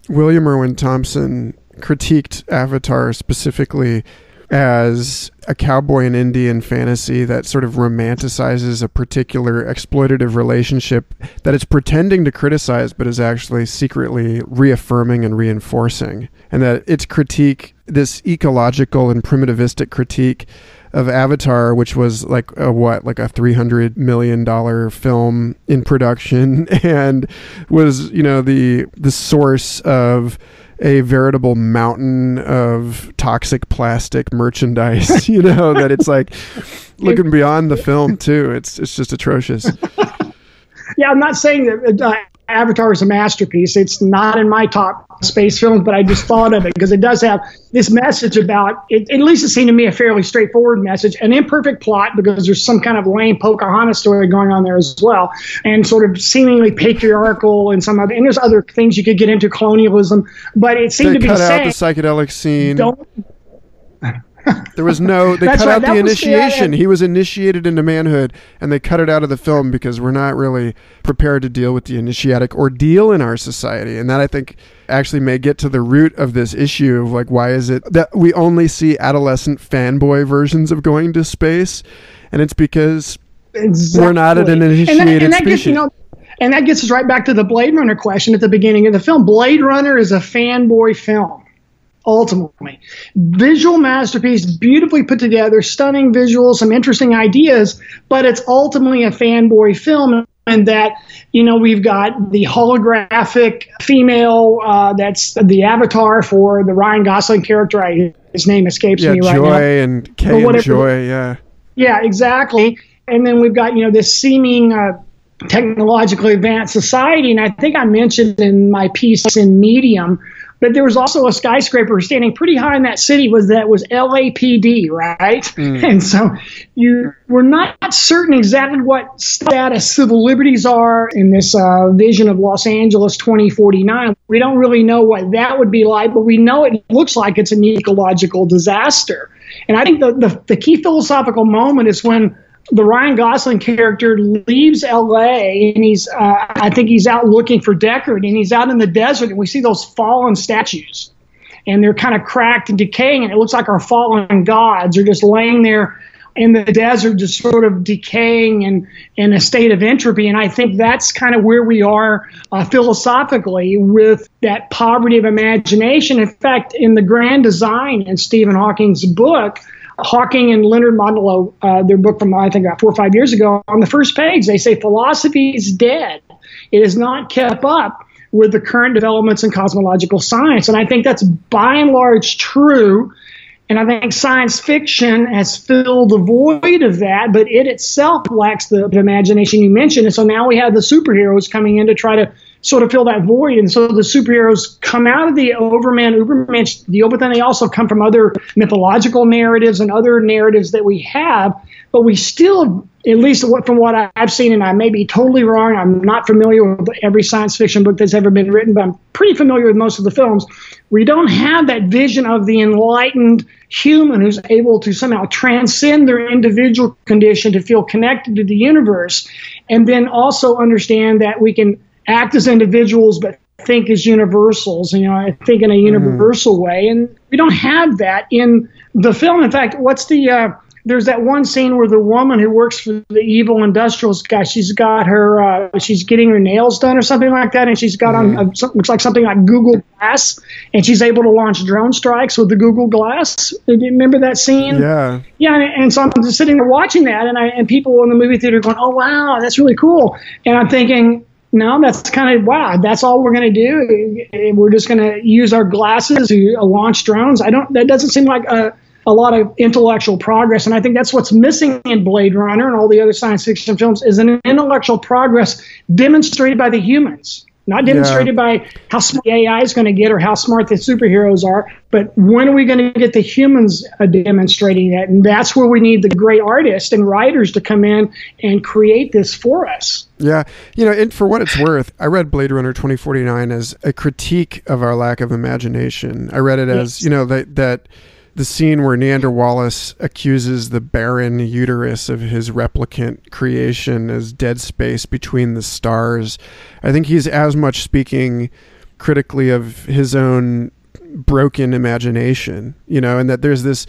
William Irwin Thompson critiqued Avatar specifically as a cowboy and Indian fantasy that sort of romanticizes a particular exploitative relationship that it's pretending to criticize, but is actually secretly reaffirming and reinforcing. And that its critique, this ecological and primitivistic critique of Avatar, which was a $300 million film in production, and was, the source of a veritable mountain of toxic plastic merchandise, that it's looking beyond the film too. It's just atrocious. Yeah, I'm not saying that Avatar is a masterpiece. It's not in my top space films, but I just thought of it because it does have this message about it. At least it seemed to me a fairly straightforward message, an imperfect plot, because there's some kind of lame Pocahontas story going on there as well, and sort of seemingly patriarchal and some other, and there's other things you could get into, colonialism, but it seemed to be saying, cut out the psychedelic scene. There was no, they cut out the initiation. He was initiated into manhood, and they cut it out of the film because we're not really prepared to deal with the initiatic ordeal in our society. And that, I think, actually may get to the root of this issue of why is it that we only see adolescent fanboy versions of going to space? And it's because we're not an initiated species. And that gets us right back to the Blade Runner question at the beginning of the film. Blade Runner is a fanboy film. Ultimately, visual masterpiece, beautifully put together, stunning visuals, some interesting ideas, but it's ultimately a fanboy film. and that, you know, we've got the holographic female, that's the avatar for the Ryan Gosling character. His name escapes me right now. Joy and Kay and Joy, yeah. Yeah, exactly. And then we've got, you know, this seeming technologically advanced society. And I think I mentioned in my piece in Medium, but there was also a skyscraper standing pretty high in that city was LAPD, right? Mm. And so you were not certain exactly what status civil liberties are in this vision of Los Angeles 2049. We don't really know what that would be like, but we know it looks like it's an ecological disaster. And I think the key philosophical moment is when the Ryan Gosling character leaves L.A. and he's out looking for Deckard, and he's out in the desert, and we see those fallen statues, and they're kind of cracked and decaying, and it looks like our fallen gods are just laying there in the desert, just sort of decaying and in a state of entropy. And I think that's kind of where we are philosophically with that poverty of imagination. In fact, in The Grand Design in Stephen Hawking's book, Hawking and Leonard Modilow, their book from, I think, about 4 or 5 years ago, on the first page, they say philosophy is dead. It is not kept up with the current developments in cosmological science. And I think that's by and large true. And I think science fiction has filled the void of that, but it itself lacks the imagination you mentioned. And so now we have the superheroes coming in to try to sort of fill that void. And so the superheroes come out of the Ubermensch deal, but then they also come from other mythological narratives and other narratives that we have. But we still, at least from what I've seen, and I may be totally wrong, I'm not familiar with every science fiction book that's ever been written, but I'm pretty familiar with most of the films. We don't have that vision of the enlightened human who's able to somehow transcend their individual condition to feel connected to the universe, and then also understand that we can act as individuals, but think as universals, you know, I think in a universal way. And we don't have that in the film. In fact, there's that one scene where the woman who works for the evil industrials guy, she's got her, she's getting her nails done or something like that. And she's got on, looks like something like Google Glass, and she's able to launch drone strikes with the Google Glass. Do you remember that scene? Yeah. Yeah. And so I'm just sitting there watching that and people in the movie theater going, oh, wow, that's really cool. And I'm thinking, no, that's kind of, wow, that's all we're going to do. We're just going to use our glasses to launch drones. That doesn't seem like a lot of intellectual progress. And I think that's what's missing in Blade Runner and all the other science fiction films is an intellectual progress demonstrated by the humans, not demonstrated by how smart the AI is going to get or how smart the superheroes are. But when are we going to get the humans demonstrating that? And that's where we need the great artists and writers to come in and create this for us. Yeah. You know, and for what it's worth, I read Blade Runner 2049 as a critique of our lack of imagination. I read it as, you know, that the scene where Neander Wallace accuses the barren uterus of his replicant creation as dead space between the stars. I think he's as much speaking critically of his own broken imagination, you know, and that there's this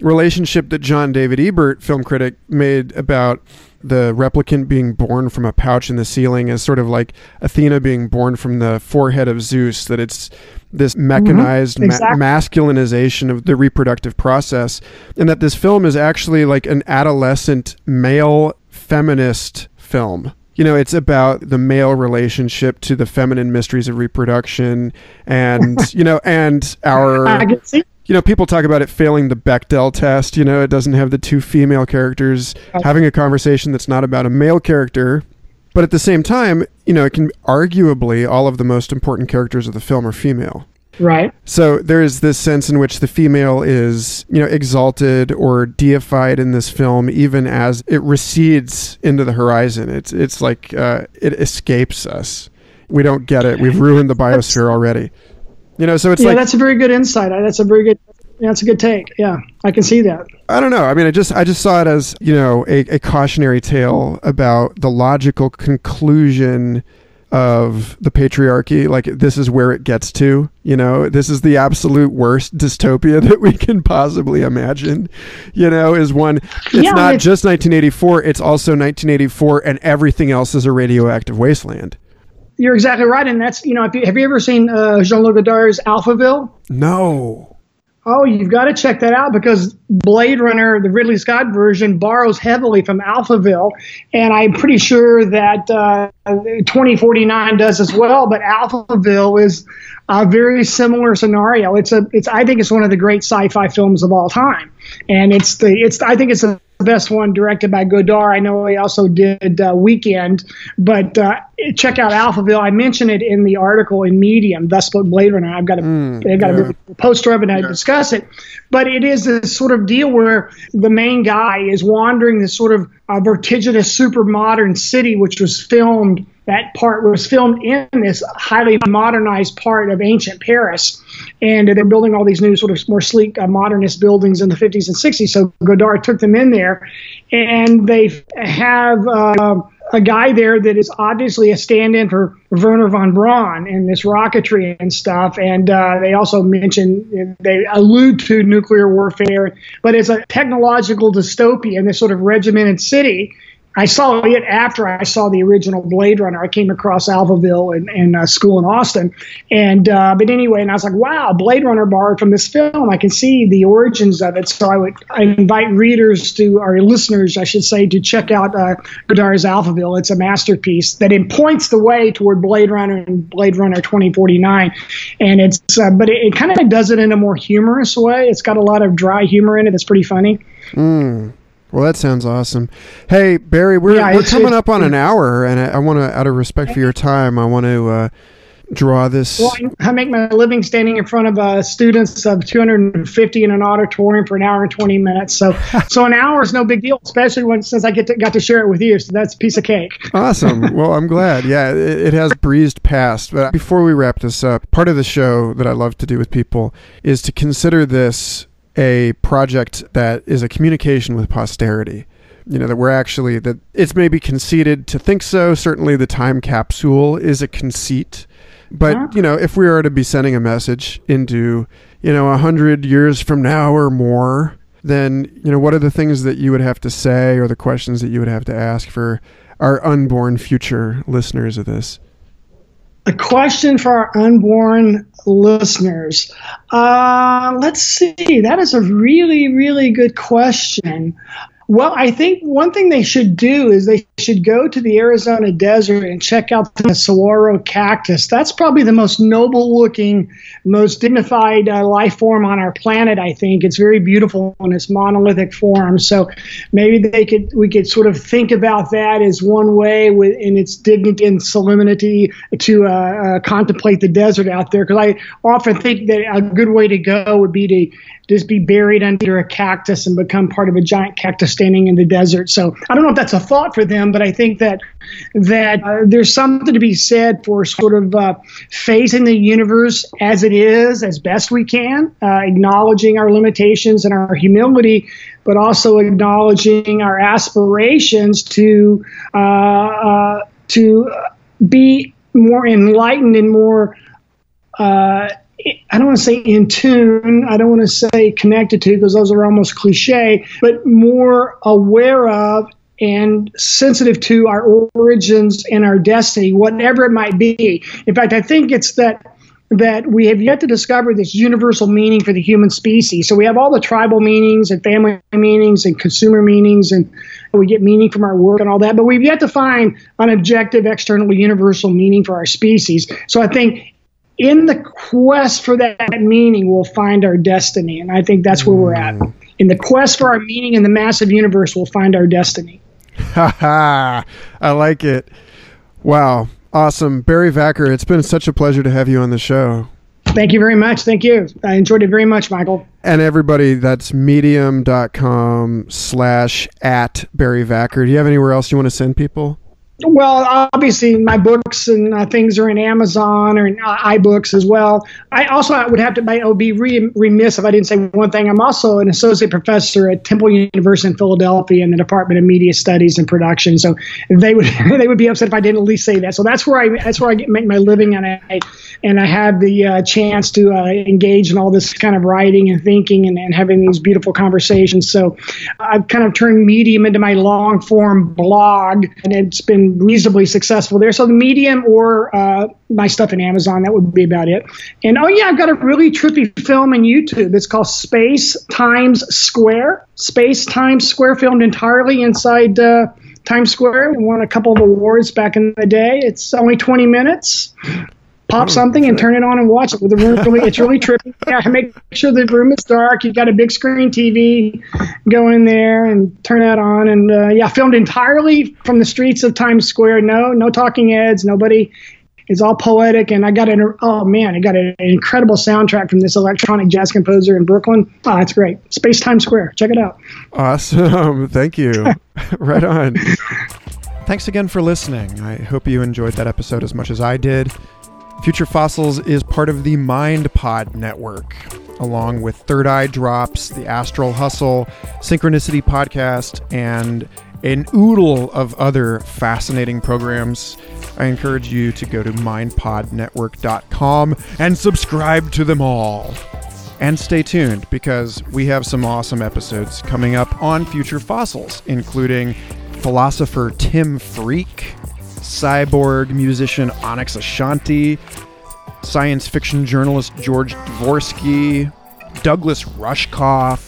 relationship that John David Ebert, film critic, made about the replicant being born from a pouch in the ceiling as sort of like Athena being born from the forehead of Zeus, that it's this mechanized masculinization of the reproductive process, and that this film is actually like an adolescent male feminist film. You know, it's about the male relationship to the feminine mysteries of reproduction and, you know, and our... I can see. You know, people talk about it failing the Bechdel test. You know, it doesn't have the two female characters having a conversation that's not about a male character. But at the same time, you know, it can arguably all of the most important characters of the film are female. Right. So there is this sense in which the female is, you know, exalted or deified in this film, even as it recedes into the horizon. It's like it escapes us. We don't get it. We've ruined the biosphere already. You know, so it's that's a very good insight. That's a good take. Yeah, I can see that. I don't know. I mean, I just saw it as, you know, a cautionary tale about the logical conclusion of the patriarchy. Like, this is where it gets to, you know, this is the absolute worst dystopia that we can possibly imagine, you know, is one. It's not just 1984. It's also 1984 and everything else is a radioactive wasteland. You're exactly right, and that's, you know, have you ever seen Jean-Luc Godard's Alphaville? No. oh, you've got to check that out, because Blade Runner, the Ridley Scott version, borrows heavily from Alphaville, and I'm pretty sure that 2049 does as well, but Alphaville is a very similar scenario. I think it's one of the great sci-fi films of all time, and I think it's the best one directed by Godard. I know he also did Weekend, but check out Alphaville. I mentioned it in the article in Medium, thus Blade Runner. I've got a poster of it, and I discuss it. But it is this sort of deal where the main guy is wandering this sort of vertiginous, super modern city, which was filmed. That part was filmed in this highly modernized part of ancient Paris. And they're building all these new sort of more sleek modernist buildings in the 50s and 60s. So Godard took them in there. And they have a guy there that is obviously a stand-in for Werner von Braun and this rocketry and stuff. And they also they allude to nuclear warfare. But it's a technological dystopia in this sort of regimented city. I saw it after I saw the original Blade Runner. I came across Alphaville in school in Austin. And I was like, wow, Blade Runner borrowed from this film. I can see the origins of it. So I invite listeners, to check out Godard's Alphaville. It's a masterpiece that it points the way toward Blade Runner and Blade Runner 2049. And it kind of does it in a more humorous way. It's got a lot of dry humor in it. It's pretty funny. Mm. Well, that sounds awesome. Hey, Barry, we're coming up on an hour, and I want to, out of respect for your time, I want to draw this. Well, I make my living standing in front of students of 250 in an auditorium for an hour and 20 minutes. So an hour is no big deal, especially since I got to share it with you. So that's a piece of cake. Awesome. Well, I'm glad. Yeah, it has breezed past. But before we wrap this up, part of the show that I love to do with people is to consider this a project that is a communication with posterity, that we're actually, that it's maybe conceited to think so. Certainly the time capsule is a conceit, but if we are to be sending a message into, 100 years from now or more, then, what are the things that you would have to say or the questions that you would have to ask for our unborn future listeners of this? A question for our unborn listeners. Let's see. That is a really, really good question. Well, I think one thing they should do is they should go to the Arizona desert and check out the saguaro cactus. That's probably the most noble-looking, most dignified life form on our planet, I think. It's very beautiful in its monolithic form. So maybe we could sort of think about that as one way in its dignity and solemnity to contemplate the desert out there. Because I often think that a good way to go would be to just be buried under a cactus and become part of a giant cactus standing in the desert. So I don't know if that's a thought for them, but I think that there's something to be said for sort of facing the universe as it is, as best we can, acknowledging our limitations and our humility, but also acknowledging our aspirations to be more enlightened and more I don't want to say in tune, I don't want to say connected to, because those are almost cliche, but more aware of and sensitive to our origins and our destiny, whatever it might be. In fact, I think it's that we have yet to discover this universal meaning for the human species. So we have all the tribal meanings and family meanings and consumer meanings, and we get meaning from our work and all that, but we've yet to find an objective, external, universal meaning for our species. So I think in the quest for that meaning, we'll find our destiny. And I think that's where we're at. In the quest for our meaning in the massive universe, we'll find our destiny. Ha ha. I like it. Wow. Awesome. Barry Vacker, it's been such a pleasure to have you on the show. Thank you very much. Thank you. I enjoyed it very much, Michael. And everybody, that's medium.com/@BarryVacker. Do you have anywhere else you want to send people? Well, obviously, my books and things are in Amazon or in iBooks as well. I would have to, I would be remiss if I didn't say one thing. I'm also an associate professor at Temple University in Philadelphia in the Department of Media Studies and Production. So they would be upset if I didn't at least say that. So that's where I make my living, and I have the chance to engage in all this kind of writing and thinking and having these beautiful conversations. So I've kind of turned Medium into my long form blog, and it's been been reasonably successful there. So the Medium or my stuff in Amazon, that would be about it. And oh yeah, I've got a really trippy film on YouTube. It's called Space Times Square. Space Times Square, filmed entirely inside Times Square. It won a couple of awards back in the day. It's only 20 minutes. Pop something and turn it on and watch it. With the room, it's really trippy. Yeah, make sure the room is dark. You've got a big screen TV. Go in there and turn that on. And yeah, filmed entirely from the streets of Times Square. No talking heads. Nobody. It's all poetic. And I got an incredible soundtrack from this electronic jazz composer in Brooklyn. Oh, it's great. Space Times Square. Check it out. Awesome. Thank you. Right on. Thanks again for listening. I hope you enjoyed that episode as much as I did. Future Fossils is part of the MindPod network, along with Third Eye Drops, The Astral Hustle, Synchronicity Podcast, and an oodle of other fascinating programs. I encourage you to go to mindpodnetwork.com and subscribe to them all. And stay tuned, because we have some awesome episodes coming up on Future Fossils, including philosopher Tim Freke, cyborg musician Onyx Ashanti, science fiction journalist George Dvorsky, Douglas Rushkoff,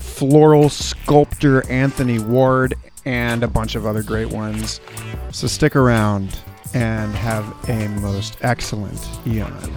floral sculptor Anthony Ward, and a bunch of other great ones. So stick around and have a most excellent eon.